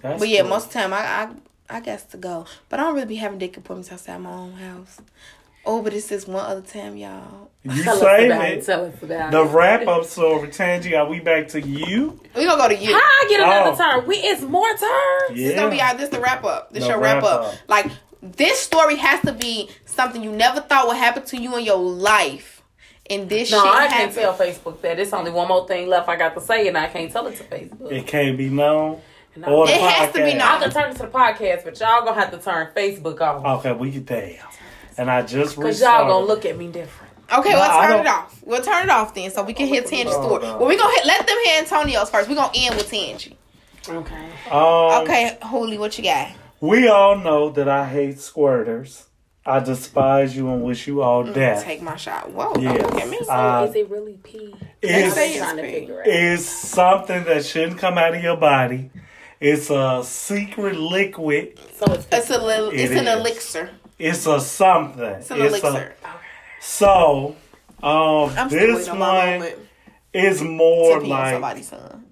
That's but yeah, cool. Most of the time, I guess to go. But I don't really be having dick appointments outside my own house. Oh, but it's just one other time, y'all. You saved it. Tell us about the wrap-up story. Tangie, are we back to you? We're going to go to you. I get another turn. It's more turns. Yeah. It's going to be this the wrap-up. This your wrap-up. Like, this story has to be something you never thought would happen to you in your life. And this I can't tell Facebook that. It's only one more thing left I got to say, and I can't tell it to Facebook. It can't be known. No. It has to be not. I can turn it to the podcast, but y'all gonna have to turn Facebook off. Okay, we damn. And I just restarted. Because y'all gonna look at me different. Okay, no, we'll turn it off. We'll turn it off then, so we can hit Tangi's story. Well, we gonna let them hear Antonio's first. We are gonna end with Tangi. Okay. Okay, Holy, what you got? We all know that I hate squirters. I despise you and wish you all death. Take my shot. Whoa. Yes. Don't look at me. So is it really pee? It's something that shouldn't come out of your body. It's a secret liquid. So it's an elixir. It's a something. It's an elixir. So, this one is more to pee like... somebody's son.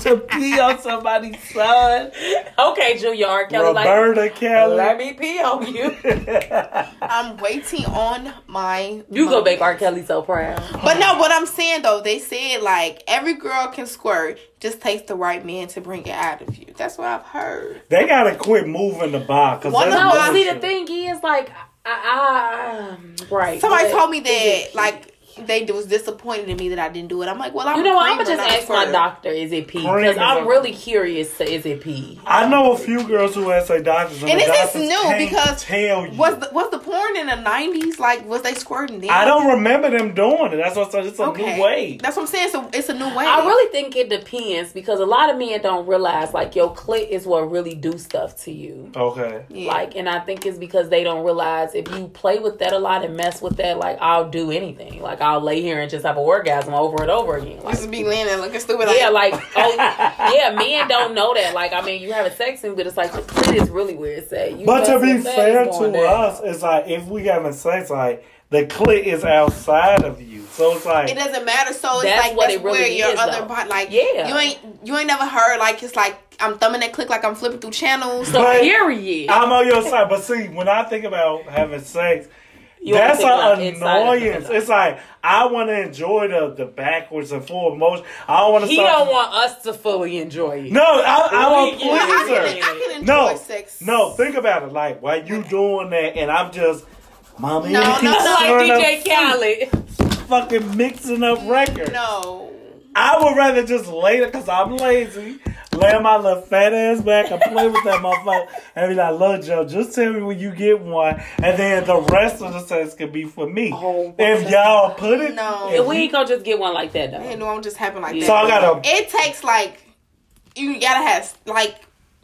To pee on somebody's son. Okay, Junior R. Kelly. Roberta Kelly. Let me pee on you. I'm waiting on my... You go make R. Kelly so proud. But no, what I'm saying, though, they said, like, every girl can squirt. Just takes the right man to bring it out of you. That's what I've heard. They got to quit moving the bar. Because no, see, the thing is, like... right. Somebody told me that, like, they was disappointed in me that I didn't do it. I'm like, well, I'm... You know what? I'm going to just ask my doctor, is it pee? Because I'm really curious to, is it pee? I know a few girls who ask their doctors. And this is new because was the porn in the 90s? Like, was they squirting then? I don't remember them doing it. That's what I'm saying. It's a new way. That's what I'm saying. So it's a new way. I really think it depends because a lot of men don't realize, like, your clit is what really do stuff to you. Okay. Yeah. Like, and I think it's because they don't realize if you play with that a lot and mess with that, like, I'll do anything. Like, I'll lay here and just have an orgasm over and over again. Like, just be laying there looking stupid. Yeah, like, oh, yeah, men don't know that. Like, I mean, you having sex and but it's like, it is really weird. Say, you but to be fair to us, it's like if we having sex, like the clit is outside of you, so it's like it doesn't matter. So it's that's like what that's it really where your is, other body, like, yeah, you ain't never heard like it's like I'm thumbing that click like I'm flipping through channels. So but period, I'm on your side. But see, when I think about having sex. That's an annoyance. It's like, I want to enjoy the backwards and forward motion. I don't want to. He don't want us to fully enjoy it. No, I want pleasure. I can enjoy sex. No, think about it. Like, while you doing that, and I'm just, Mommy, no, not like DJ Khaled, fucking mixing up records. No, I would rather just lay there because I'm lazy. Lay my little fat ass back and play with that motherfucker. And be like, look, Joe, just tell me when you get one. And then the rest of the sex could be for me. Oh, if y'all put it. No. We ain't going to just get one like that, though. It won't just happen like that. So I got to. It takes, like, you got to have, like.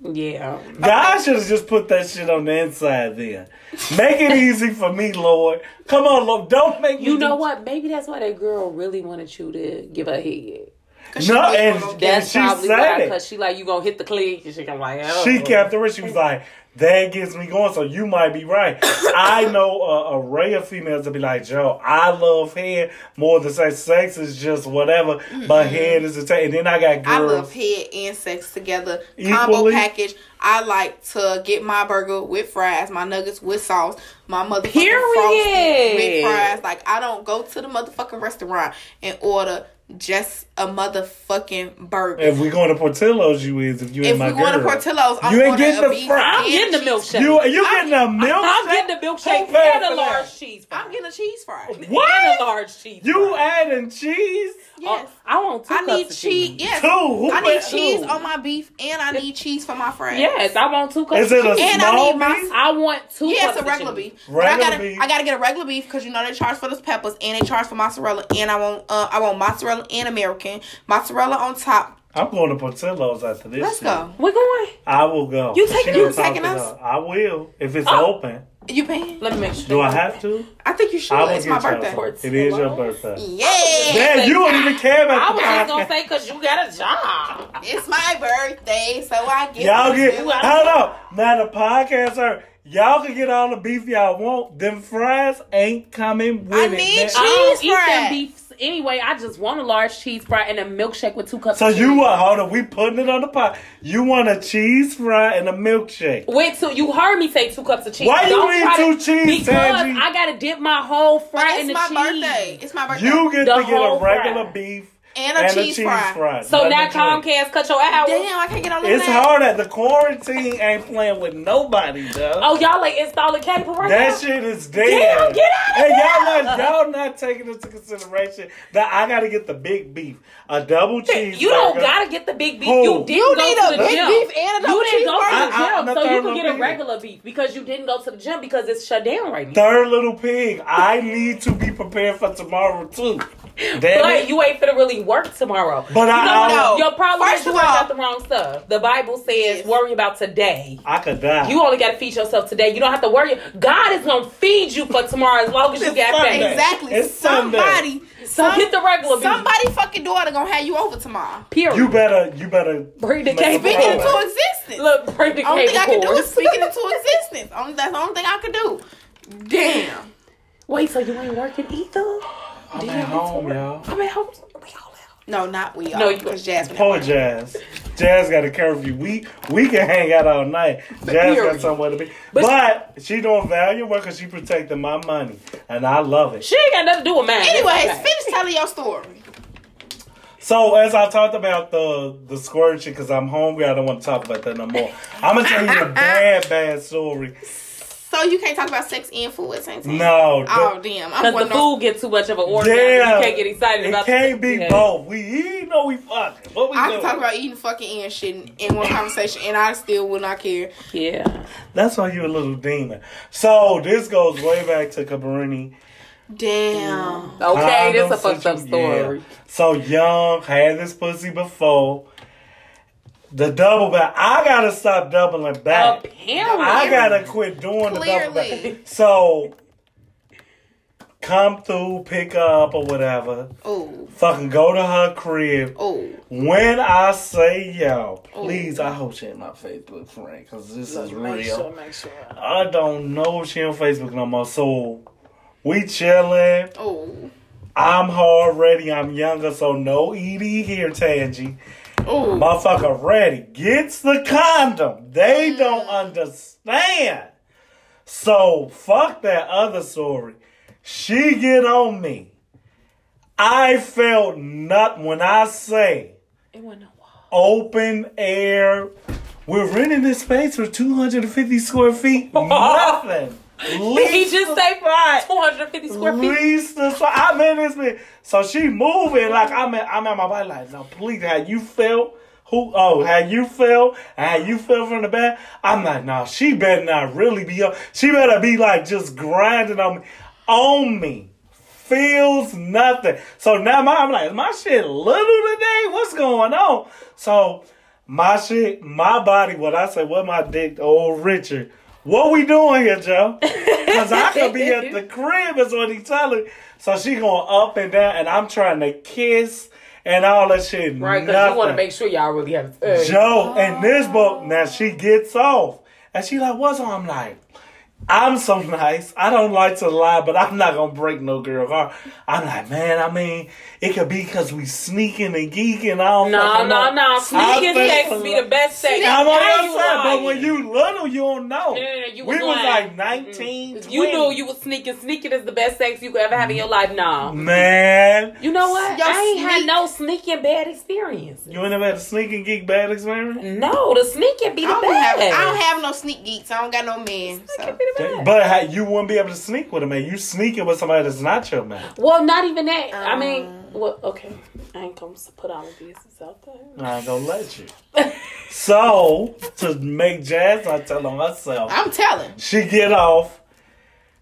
Yeah. God should have just put that shit on the inside then. Make it easy for me, Lord. Come on, Lord. Don't make me. You know what? Maybe that's why that girl really wanted you to give her head. No, and that's she probably said it. Cause she like, you gonna hit the click. And she come like, oh. She kept it. She was like, that gets me going. So you might be right. I know an array of females that be like, Joe, I love head more than sex. Sex is just whatever, but head is the thing. And then I got girls. I love head and sex together. Combo package. I like to get my burger with fries, my nuggets with sauce, my motherfucking frosting with fries. Like, I don't go to the motherfucking restaurant and order just a motherfucking burger. If we going to Portillo's, you is. If you ain't my girl. If we going to Portillo's, I'm going to I'm getting the milkshake. You getting a milkshake? I'm getting the milkshake and a large cheese fry. I'm getting a cheese fry. What? And a large cheese fry. You adding cheese? Yes. I want two. I need cheese. Yes. Two? I need cheese on my beef and I need cheese for my fries. Yes, I want 2 cups. Is it a small beef? I want 2 cups. Yeah, it's a regular beef. I got to get a regular beef because you know they charge for those peppers and they charge for mozzarella and I want mozzarella and American. Mozzarella on top. I'm going to Portillo's after this. Let's go. We're going. I will go. You taking us? I will. If it's open. You paying? Let me make sure. Do I have to? I think you should. It's my birthday. It is your birthday. Yeah. Man, you don't even care about the I was just going to say because you got a job. It's my birthday, so I get y'all get. Hold on. Now the podcaster. Y'all can get all the beef y'all want. Them fries ain't coming with it. I need cheese fries. I don't eat them beef. Anyway, I just want a large cheese fry and a milkshake with 2 cups. So of you want? Hold on, we putting it on the pot. You want a cheese fry and a milkshake? Wait, so you heard me say 2 cups of cheese? Why you need 2 cheese? Because Tangi? I gotta dip my whole fry in the cheese. It's my birthday. You get to get a regular beef And a cheese fry. So now Comcast cut your hour. Damn, I can't get on the It's hard at the quarantine. Ain't playing with nobody, though. Oh, y'all like installing cable right now? That shit is dead. Damn, get out of here. And y'all not taking into consideration that I got to get the big beef. A double cheese. You don't got to get the big beef. You didn't go to the gym. You need a big beef and a double cheese. You didn't go to the gym. So you can get a regular beef because you didn't go to the gym because it's shut down right now. Third little pig. I need to be prepared for tomorrow, too. But you ain't finna really work tomorrow. But I know. Your problem is you worry about the wrong stuff. The Bible says worry about today. I could die. You only got to feed yourself today. You don't have to worry. God is going to feed you for tomorrow as long as you got faith. Exactly. It's somebody. So get the regular beef. Somebody fucking daughter going to have you over tomorrow. Period. You better. Bring the cable. Speaking into existence. Look, bring the cable. Only thing I can do is speaking into existence. That's the only thing I can do. Damn. Wait, so you ain't working either? I'm at home, y'all. I'm at home. We all out. No, not we all. No, because Jasmine. Poor Jazz. Jazz got a curfew. We can hang out all night. Jazz got somewhere to be. But she don't value work because she protecting my money. And I love it. She ain't got nothing to do with mine. Anyways, finish telling your story. So, as I talked about the squirt shit, because I'm hungry, I don't want to talk about that no more. I'm going to tell you a bad story. So you can't talk about sex and food at the same time? No. Oh, damn. Because the food get too much of an orgasm. Damn. You can't get excited about it. It can't be both. We eat or we fucking. What we doing? I can talk about eating, fucking, and shit in one conversation, and I still will not care. Yeah. That's why you a little demon. So this goes way back to Cabrini. Damn. Okay, this is a fucked up story. Yeah. So young, had this pussy before. The double back. I gotta stop doubling back. Apparently. I gotta quit doing the double back. So, come through, pick up or whatever. Ooh. Fucking go to her crib. Ooh. When I say y'all, please, ooh. I hope she ain't my Facebook friend because this is real. Make sure. I don't know if she on Facebook no more. So, we chilling. Ooh. I'm already. I'm younger, so no ED here, Tangie. Ooh. Motherfucker ready. Gets the condom. They don't understand. So, fuck that other story. She get on me. I felt nothing when I say it went open air. We're renting this space for 250 square feet. Nothing. He just say for 250 square feet. I'm in this bitch. So she moving like I'm at my body like, no, please, how you feel from the back. I'm like, no, she better not really be up. She better be like just grinding on me. Feels nothing. So now I'm like, my shit little today? What's going on? So my shit, my body, my dick, old Richard. What we doing here, Joe? Because I could be at the crib is what he telling. So she going up and down, and I'm trying to kiss and all that shit. Right, because you want to make sure y'all really have Joe, in this book, now she gets off. And she like, what's on? I'm like, I'm so nice. I don't like to lie, but I'm not going to break no girl heart. I'm like, man, I mean, it could be because we sneaking and geeking. No. Sneaking sex is the best sex. I'm but when you little, you don't know. No, we was like 19, 20. You knew you was sneaking. Sneaking is the best sex you could ever have in your life. No. Man. You know what? I ain't had no sneaking bad experience. You ain't never had a sneaking geek bad experience? No, the sneaking be the best. I don't have no sneak geeks. I don't got no men. But you wouldn't be able to sneak with a man. You sneaking with somebody that's not your man. Well, not even that. I mean, well, okay. I ain't going to put all of these out there. I ain't going to let you. So, to make Jazz not telling myself. I'm telling. She get off.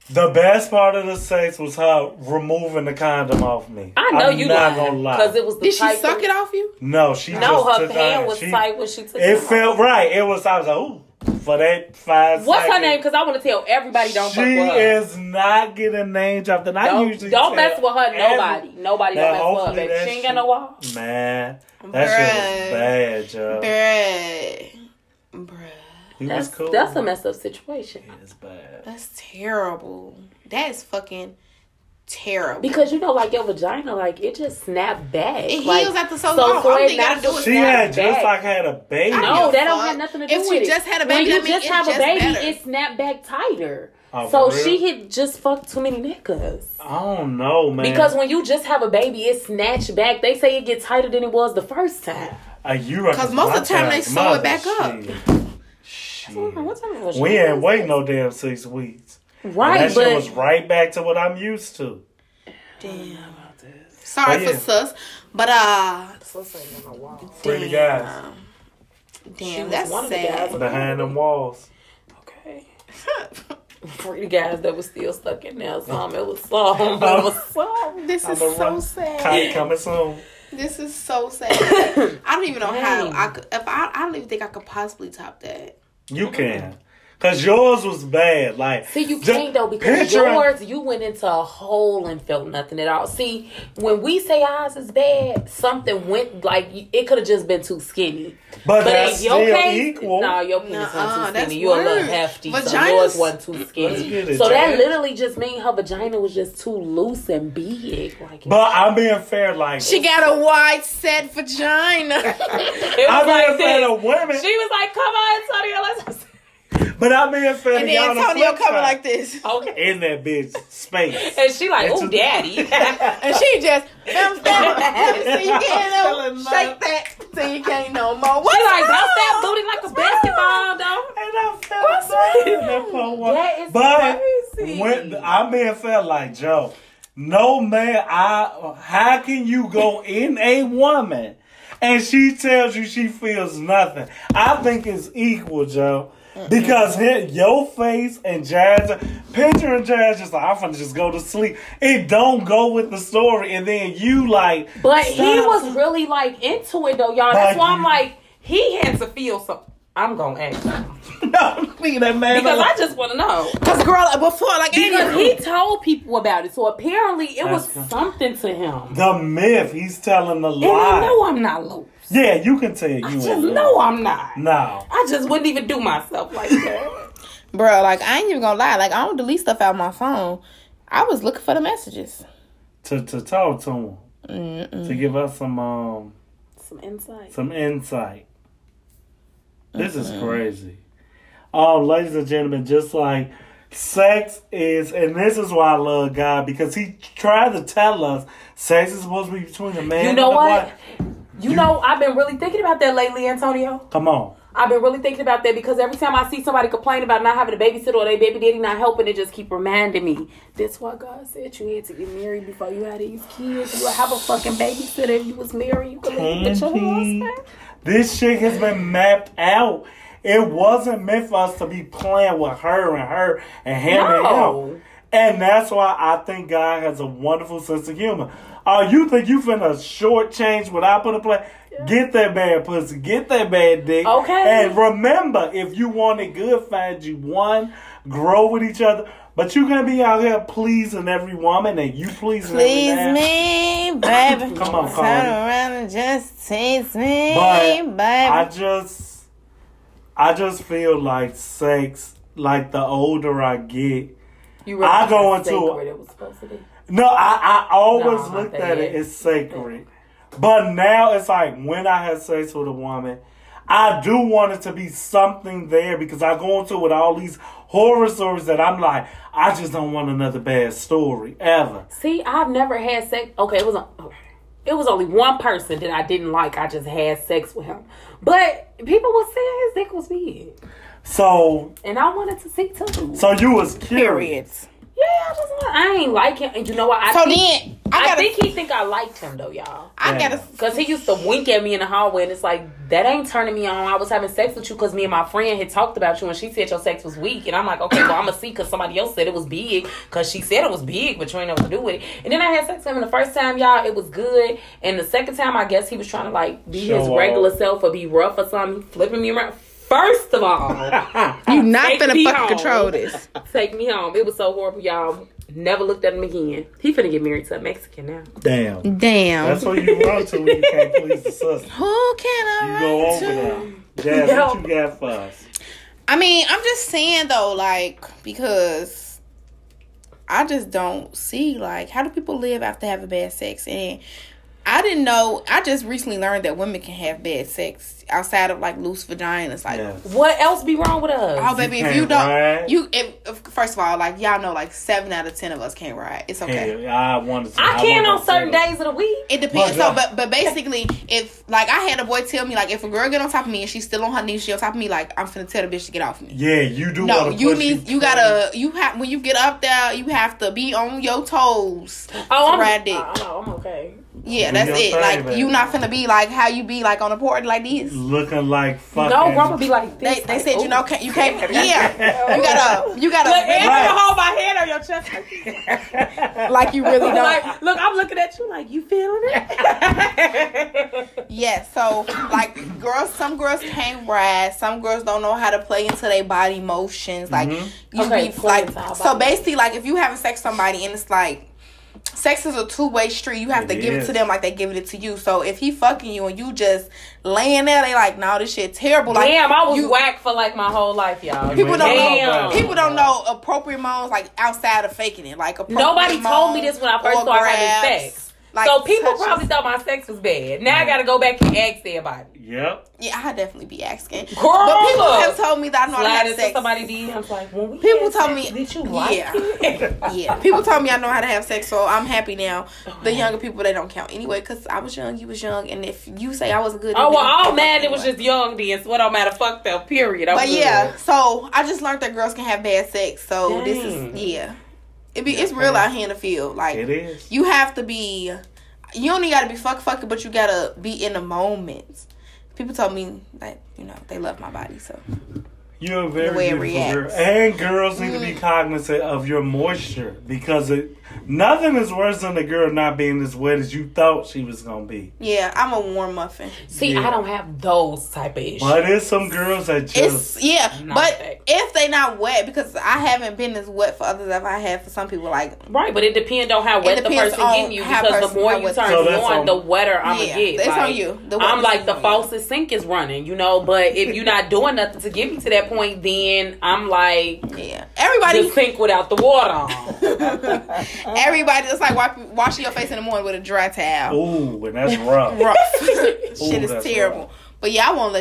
The best part of the sex was her removing the condom off me. I know I'm not gonna lie. Because it was the did she suck it off you? No, she just her hand was tight when she took it. It felt right. It was, I was like, ooh. For that 5 seconds. What's her name? Because I want to tell everybody don't fuck with her. She is not getting name dropped. And I usually don't mess with her. Nobody don't mess with her. She ain't got no wall. Man, that shit was bad, y'all. Bruh. That's cool. That's a messed up situation. It's bad. That's terrible. That is fucking terrible. Because you know, like your vagina, like it just snapped back. It heals after so long. So I not do it. She had just back. Like had a baby. No, that don't have nothing to do with it. If she just had a baby, that means it just better. If you just have a baby, it snapped back tighter. Oh, so she had just fucked too many niggas. I don't know, man. Because when you just have a baby, it's snatched back. They say it gets tighter than it was the first time. Because most of the time they sew it back up. Shit. What time was we ain't wait no damn 6 weeks. Right, and that shit was right back to what I'm used to. Damn. Sorry for sus, but sus ain't on the wall. Pretty guys. Damn, that's one sad. Of the guys behind them walls. Okay. Pretty guys that was still stuck in there. Some it was some, but it was some. This is so sad. Coming soon. This is so sad. I don't even know how I could. If I don't even think I could possibly top that. You can. Cause yours was bad. Like, see, you can't though, because yours, you went into a hole and felt nothing at all. See, when we say ours is bad, something went, like, it could have just been too skinny. But that's your still case, equal. No, your penis wasn't too skinny. You're a little hefty. Vaginas, so yours wasn't too skinny. It, so that literally just means her vagina was just too loose and big. Like, but I'm being fair, like, she got a wide set vagina. I'm being fair to women. She was like, "Come on, Antonio, let's." But I mean, and then Antonio coming like this, okay, in that bitch space, and she like, "Oh, daddy," and she just, "So you can't shake that, so you can't no more." What? She like, "Bounce that booty like a basketball, though." And I felt that poor one. That is crazy. But when I mean, felt like, Joe, no man, how can you go in a woman and she tells you she feels nothing? I think it's equal, Joe. Because your face and Jazz, picture and Jazz just like, "I'm finna just go to sleep." It don't go with the story. And then you like. But stop. He was really like into it though, y'all. That's why I'm like, he had to feel something. I'm gonna ask him. No, me that man. Because I just want to know. Because girl, before like because he told people about it, so apparently it was something to him. The myth, he's telling the lie. And I know I'm not low. Yeah, you can tell. I just know I'm not. No, I just wouldn't even do myself like that, bro. Like I ain't even gonna lie. Like I don't delete stuff out of my phone. I was looking for the messages to talk to him to give us some insight. Some insight. This is crazy. Oh, ladies and gentlemen, just like sex is, and this is why I love God, because he tried to tell us sex is supposed to be between a man. You know and what? Wife. You know, I've been really thinking about that lately, Antonio. Come on. I've been really thinking about that because every time I see somebody complain about not having a babysitter or their baby daddy not helping, it just keep reminding me. That's why God said you had to get married before you had these kids. You would have a fucking babysitter if you was married. You could live with your husband. This shit has been mapped out. It wasn't meant for us to be playing with her and him and him. And that's why I think God has a wonderful sense of humor. Oh, you think you finna shortchange what I put in play? Yeah. Get that bad pussy. Get that bad dick. Okay. And remember, if you want it good, find you one. Grow with each other. But you're going to be out here pleasing every woman and you pleasing every man. Please me, baby. Come on, Cardi. Turn around and just tease me, baby. I just feel like sex, like the older I get, you really I go into where it was supposed to be. No, I always looked at it as sacred. But now it's like when I have sex with a woman, I do want it to be something there because I go into it with all these horror stories that I'm like, I just don't want another bad story ever. See, I've never had sex. Okay, it was only one person that I didn't like. I just had sex with him. But people were saying his dick was big. So. And I wanted to see too. So you was curious. Yeah, I ain't like him. And you know what? I think he think I liked him, though, y'all. Because he used to wink at me in the hallway, and it's like, that ain't turning me on. I was having sex with you because me and my friend had talked about you, and she said your sex was weak. And I'm like, okay, well, I'm going to see because somebody else said it was big because she said it was big, but you ain't know what to do with it. And then I had sex with him, and the first time, y'all, it was good. And the second time, I guess he was trying to, like, be his regular self or be rough or something, flipping me around. First of all, you not finna fucking control this. Take me home. It was so horrible, y'all. Never looked at him again. He finna get married to a Mexican now. Damn. That's what you run to when you can't please the sister. Who can I run to? You go over there. Jazz, what you got for us? I mean, I'm just saying though, like, because I just don't see, like, how do people live after having bad sex? And I didn't know. I just recently learned that women can have bad sex outside of like loose vaginas. Like, yes. What else be wrong with us? Oh, baby, if you don't, ride. First of all, like y'all know, like 7 out of 10 of us can't ride. It's okay. Yeah, I can on certain days of the week. It depends. So, but basically, if like I had a boy tell me like if a girl get on top of me and she's still on her knees, she on top of me, like I'm finna tell the bitch to get off me. Yeah, you do. No, you gotta when you get up there, you have to be on your toes. Oh, to ride dick. I'm okay. Yeah, that's it. Like, you not finna be like how you be like on a porch like this. Looking like fucking. No, Grandma be like this. They said, you know, you can't. Yeah. You gotta. Look, right. Hold my hand on your chest like like you really don't. Like, look, I'm looking at you like, you feeling it? Yeah, so, like, girls, some girls can't ride. Some girls don't know how to play into their body motions. Like, mm-hmm. So basically, like, if you having sex with somebody and it's like, sex is a two-way street. You have to give it to them like they giving it to you. So if he fucking you and you just laying there, they like, no, this shit terrible. Like, damn, I was whack for like my whole life, y'all. People don't know appropriate modes like outside of faking it. Like nobody told me this when I first started having sex. Like, so people probably thought my sex was bad. Now I gotta go back and ask everybody. Yep. Yeah, I definitely be asking. Girl, but people have told me that I know how to have sex. Somebody DMs like, well, people told me. Did you like it? Yeah. People told me I know how to have sex, so I'm happy now. The younger people, they don't count anyway, because I was young, you was young, and if you say I was good, oh well, all mad it was just young then, so it don't matter. Fuck them. Period. Yeah, so I just learned that girls can have bad sex. So this is it's real out here in the field. Like, it is. You have to be, you only gotta be fucking, but you gotta be in the moment. People told me that, you know, they love my body, so. You're a very beautiful girl. And girls need to be cognizant of your moisture, because nothing is worse than a girl not being as wet as you thought she was going to be. Yeah, I'm a warm muffin. See, yeah. I don't have those type of issues. But there's some girls that just... if they not wet, because I haven't been as wet for others as I have for some people. Like, right, but it depends on how wet the person getting you, because the more you turn on, the wetter I'm going to get. It's like, on you. I'm like, the faucet sink is running, you know, but if you're not doing nothing to get me to that point, then I'm like, everybody the sink without the water on. Everybody just like washing your face in the morning with a dry towel. Ooh, and that's rough. Shit is terrible. Rough. But yeah, I won't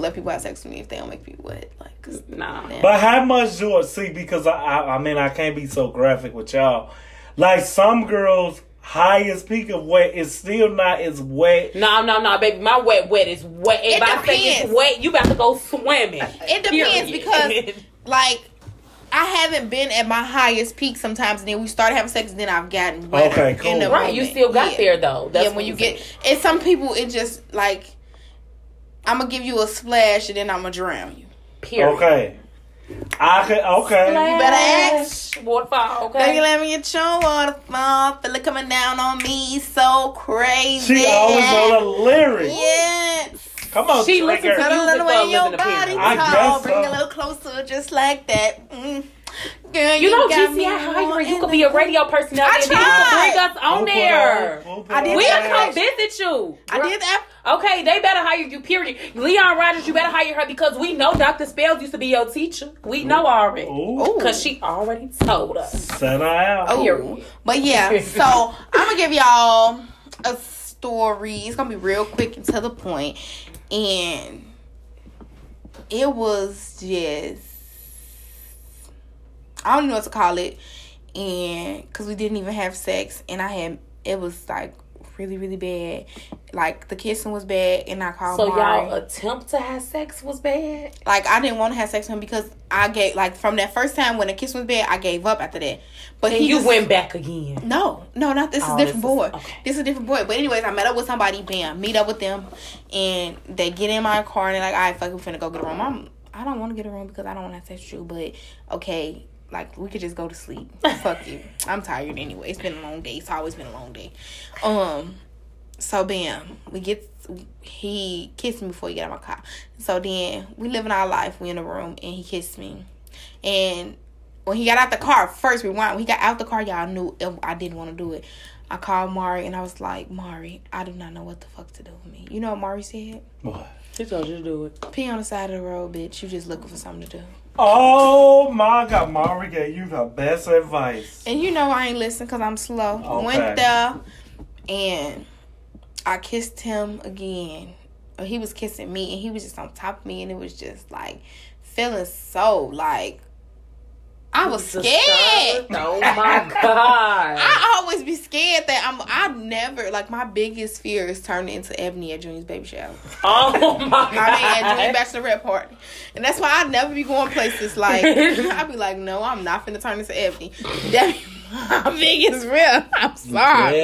let people have sex with me if they don't make me wet. Like, cause nah. But how much do I see? Because I can't be so graphic with y'all. Like, some girls' highest peak of wet is still not as wet. No, baby. My wet is wet. If I say it's wet, you about to go swimming. It depends, because, like, I haven't been at my highest peak sometimes, and then we start having sex, and then I've gotten wet. Okay, cool. Right, you still got there, though. That's when you get... And some people, it just, like, I'm going to give you a splash, and then I'm going to drown you. Period. Okay. You better ask. Waterfall, okay. Baby, let me get your waterfall. Feel it coming down on me so crazy. She always on the lyrics. Yes. Come on, she listens to the little way your body talk. Bring a little closer, just like that. Mm. Girl, you know, GCI, you could be a radio personality. I tried. Bring us on there. We'll come visit you. I did that. Okay, they better hire you, period. Leon Rogers, you better hire her, because we know Dr. Spells used to be your teacher. We know already. Because she already told us. Set her out. Oh, but yeah, so I'm going to give y'all a story. It's going to be real quick and to the point. And it was just... I don't even know what to call it, and because we didn't even have sex, and it was like really, really bad. Like, the kissing was bad, and I called. So Mari. Y'all attempt to have sex was bad. Like, I didn't want to have sex with him, because I gave, like, from that first time when the kiss was bad, I gave up after that. But and you went back again. No, not this. Is different boy. Okay. This is a different boy. But anyways, I met up with somebody. Bam, meet up with them, and they get in my car, and they're like, all right, fuck, we finna go get a room. I don't want to get a room because I don't want to have sex with you, but okay. Like, we could just go to sleep. Fuck you. I'm tired anyway. It's been a long day. It's always been a long day. So, bam. He kissed me before he got out of my car. So, then, we living our life. We in the room, and he kissed me. And when he got out the car, first rewind. When he got out the car, y'all knew I didn't want to do it. I called Mari, and I was like, Mari, I do not know what the fuck to do with me. You know what Mari said? What? She told you to do it. Pee on the side of the road, bitch. You just looking for something to do. Oh my God, Mari gave you the best advice. And you know I ain't listen because I'm slow. Okay. Went there and I kissed him again. or he was kissing me, and he was just on top of me, and it was just like feeling so like I was scared. Oh my God. I always be scared that I never, like, my biggest fear is turning into Ebony at Junior's Baby Show. Oh my God. I mean, at Junior's Bachelorette Party. And that's why I never be going places like, I be like, no, I'm not finna turn into Ebony. That be my biggest real. I'm sorry.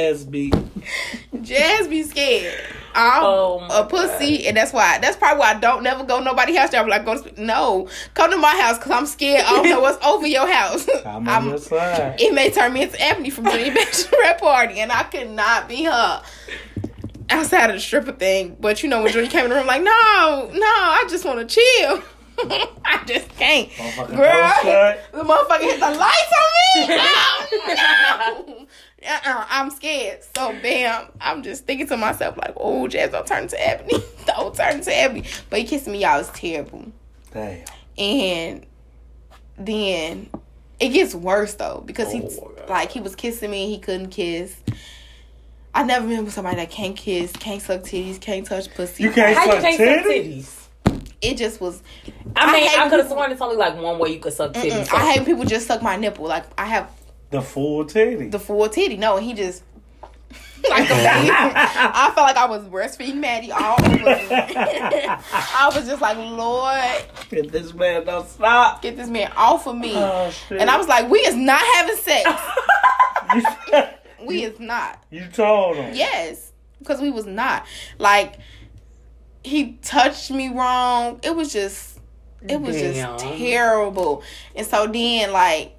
Jazz be scared. I'm a pussy, God. And that's probably why I don't never go to nobody's house. I'm like, come to my house because I'm scared. I don't know what's over your house. I'm on your side. It may turn me into Ebony from Junie and Benji's rap party, and I could not be her outside of the stripper thing. But you know, when Junie came in the room, like, no, I just want to chill. I just can't. Girl, the motherfucker hit the lights on me. Oh, no. I'm scared. So, bam, I'm just thinking to myself, like, oh, Jazz, don't turn into Ebony. Don't turn into Ebony. But he kissed me, y'all. It's terrible. Damn. And then it gets worse, though, because he was kissing me. He couldn't kiss. I never been with somebody that can't kiss, can't suck titties, can't touch pussy. You can't suck titties? It just was. I could have sworn it's only like one way you could suck titties. So. I hate people just suck my nipple. Like, I have the full titty. No, and he just like the way I felt like I was breastfeeding Maddie all over. I was just like, Lord, get this man off of me. Oh, shit. And I was like, we is not having sex. We is not. You told him. Yes, because we was not like. He touched me wrong. It was just terrible. And so then, like,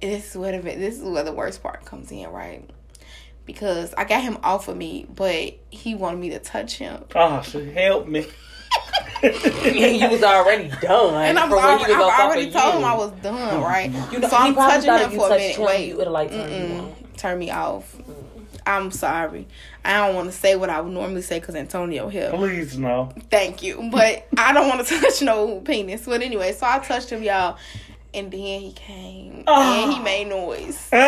this is where the worst part comes in, right? Because I got him off of me, but he wanted me to touch him. Oh, so help me. You was already done. And I already told him I was done, right? You know, so I'm touching him for a minute. Wait, it'll like turn me off. I'm sorry. I don't want to say what I would normally say because Antonio here. Please, no. Thank you. But I don't want to touch no penis. But anyway, so I touched him, y'all. And then he came. Oh. And he made noise. And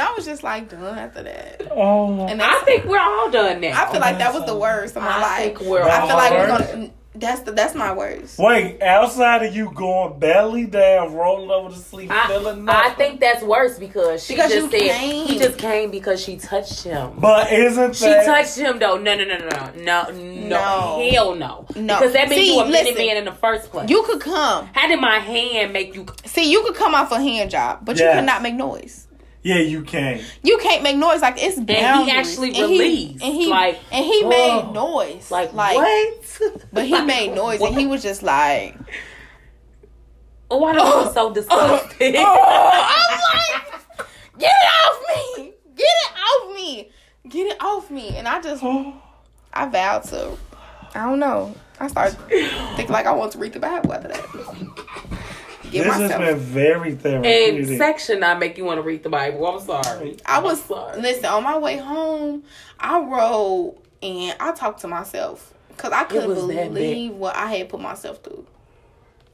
I was just like done after that. Oh. And I think we're all done now. I feel like that was the worst of my life. That's my worst. Wait, outside of you going belly down, rolling over to sleep, feeling nothing. I think that's worse because he just came because she touched him. But isn't she touched him though? No, hell no. No, because that means you a minute man in the first place. You could come. How did my hand make you? See, you could come off a hand job, but you cannot make noise. Yeah, you can't. You can't make noise like it's boundaries. And he actually released. And he made noise. Like what? But he made noise and he was just like, oh, I don't feel so disgusted. I'm like, get it off me! Get it off me! Get it off me! And I just, I vowed to. I don't know. I started thinking like I want to read the Bible after that. This has been very therapeutic. And section, I make you want to read the Bible. I'm sorry. Listen, on my way home, I rode and I talked to myself because I couldn't believe what I had put myself through.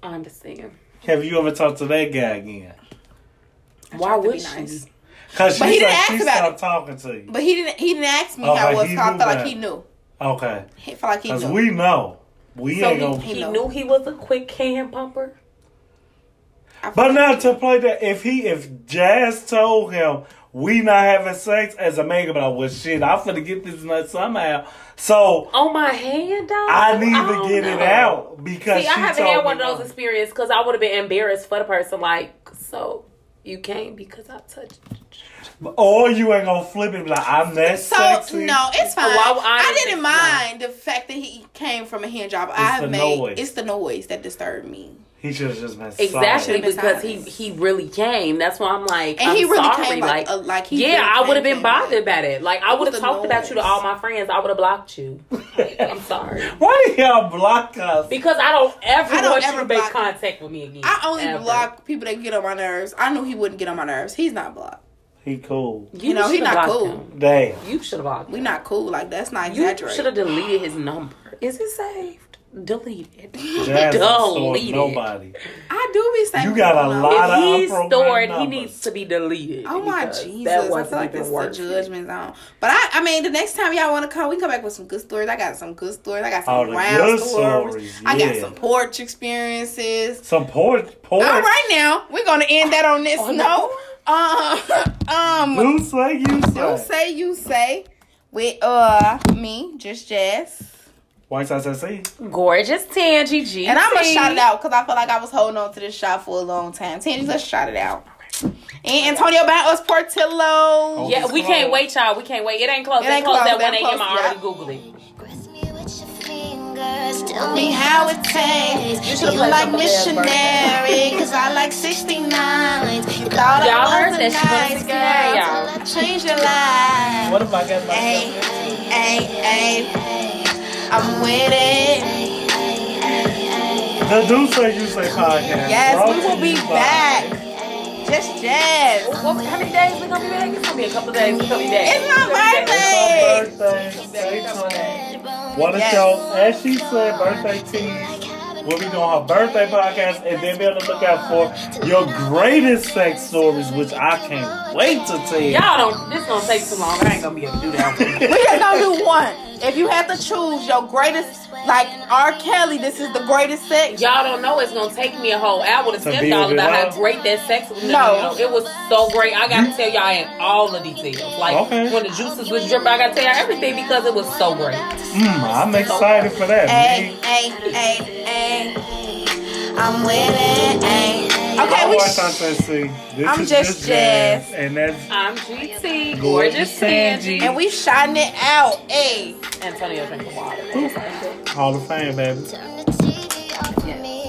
I understand. Have you ever talked to that guy again? Why would she? Nice. Because she stopped talking to you. But he didn't ask me how it was. I felt like he knew. Okay. He felt like he knew. Because we know. He knew he was a quick can pumper. But now to play that, if Jazz told him we not having sex as a man, but well shit, I'm finna get this nut somehow. So on my hand, though, I need to get it out because I haven't had one of those experiences because I would have been embarrassed for the person. Like, so you can't because I touched. Or you ain't gonna flip it like I'm that sexy. No, it's fine. I didn't mind the fact that he came from a hand job. It's the noise that disturbed me. He should have just been exactly silent. Because he really came. That's why I'm like, and he really sorry. Came like he yeah. Really I would have been bothered by it. Like I would have talked about you to all my friends. I would have blocked you. Like, I'm sorry. Why do y'all block us? Because I don't ever want you to make contact with me again. I only block people that get on my nerves. I knew he wouldn't get on my nerves. He's not blocked. He cool. You know he not cool. Him. Damn. You should have blocked. We not cool. Like that's not exaggerated. You should have deleted his number. Is it saved? Delete it. Jazz delete it. Nobody. I do be saying you got a lot of unprogrammed numbers. If he's stored, he needs to be deleted. Oh my Jesus! That wasn't I feel like this is the judgment zone. But I mean, the next time y'all want to come, we come back with some good stories. I got some good stories. I got some round stories. Yeah. I got some porch experiences. Some porch. All right, now we're gonna end that on this note. Who say you say? Who say you say? With me, just Jazz. YSSC. Gorgeous Tangie G. And I'm going to shout it out because I feel like I was holding on to this shot for a long time. Tangie, let's shout it out. And Antonio buy us Portillo's. Oh, yeah, we can't wait, y'all. We can't wait. It ain't close. It ain't close at 1 a.m. I already Googled it. Tell me how it tastes. You should like missionary, cause I like 69. You thought I was a nice girl. Change your life. What if I got my I'm with it. The Do Say You Say podcast. Yes, we will be back. Just Jazz. How many days we gonna be back? It's gonna be a couple days. We gonna be back. It's my birthday. It's my birthday. One of y'all, as she said, birthday teas. We'll be doing her birthday podcast, and then be on the lookout for your greatest sex stories, which I can't wait to tell. Y'all don't. This gonna take too long. I ain't gonna be able to do that. We just gonna do one. If you have to choose your greatest, like R. Kelly, this is the greatest sex. Y'all don't know it's gonna take me a whole hour to tell y'all about how great that sex was. No, it was so great. I gotta tell y'all in all the details. Like when the juices was dripping, I gotta tell y'all everything because it was so great. I'm excited for that. I'm with it. Okay, I'm just Jazz. And that's I'm GT. Gorgeous Tangie. And we shining it out. Antonio drink the water. Hall of Fame, baby.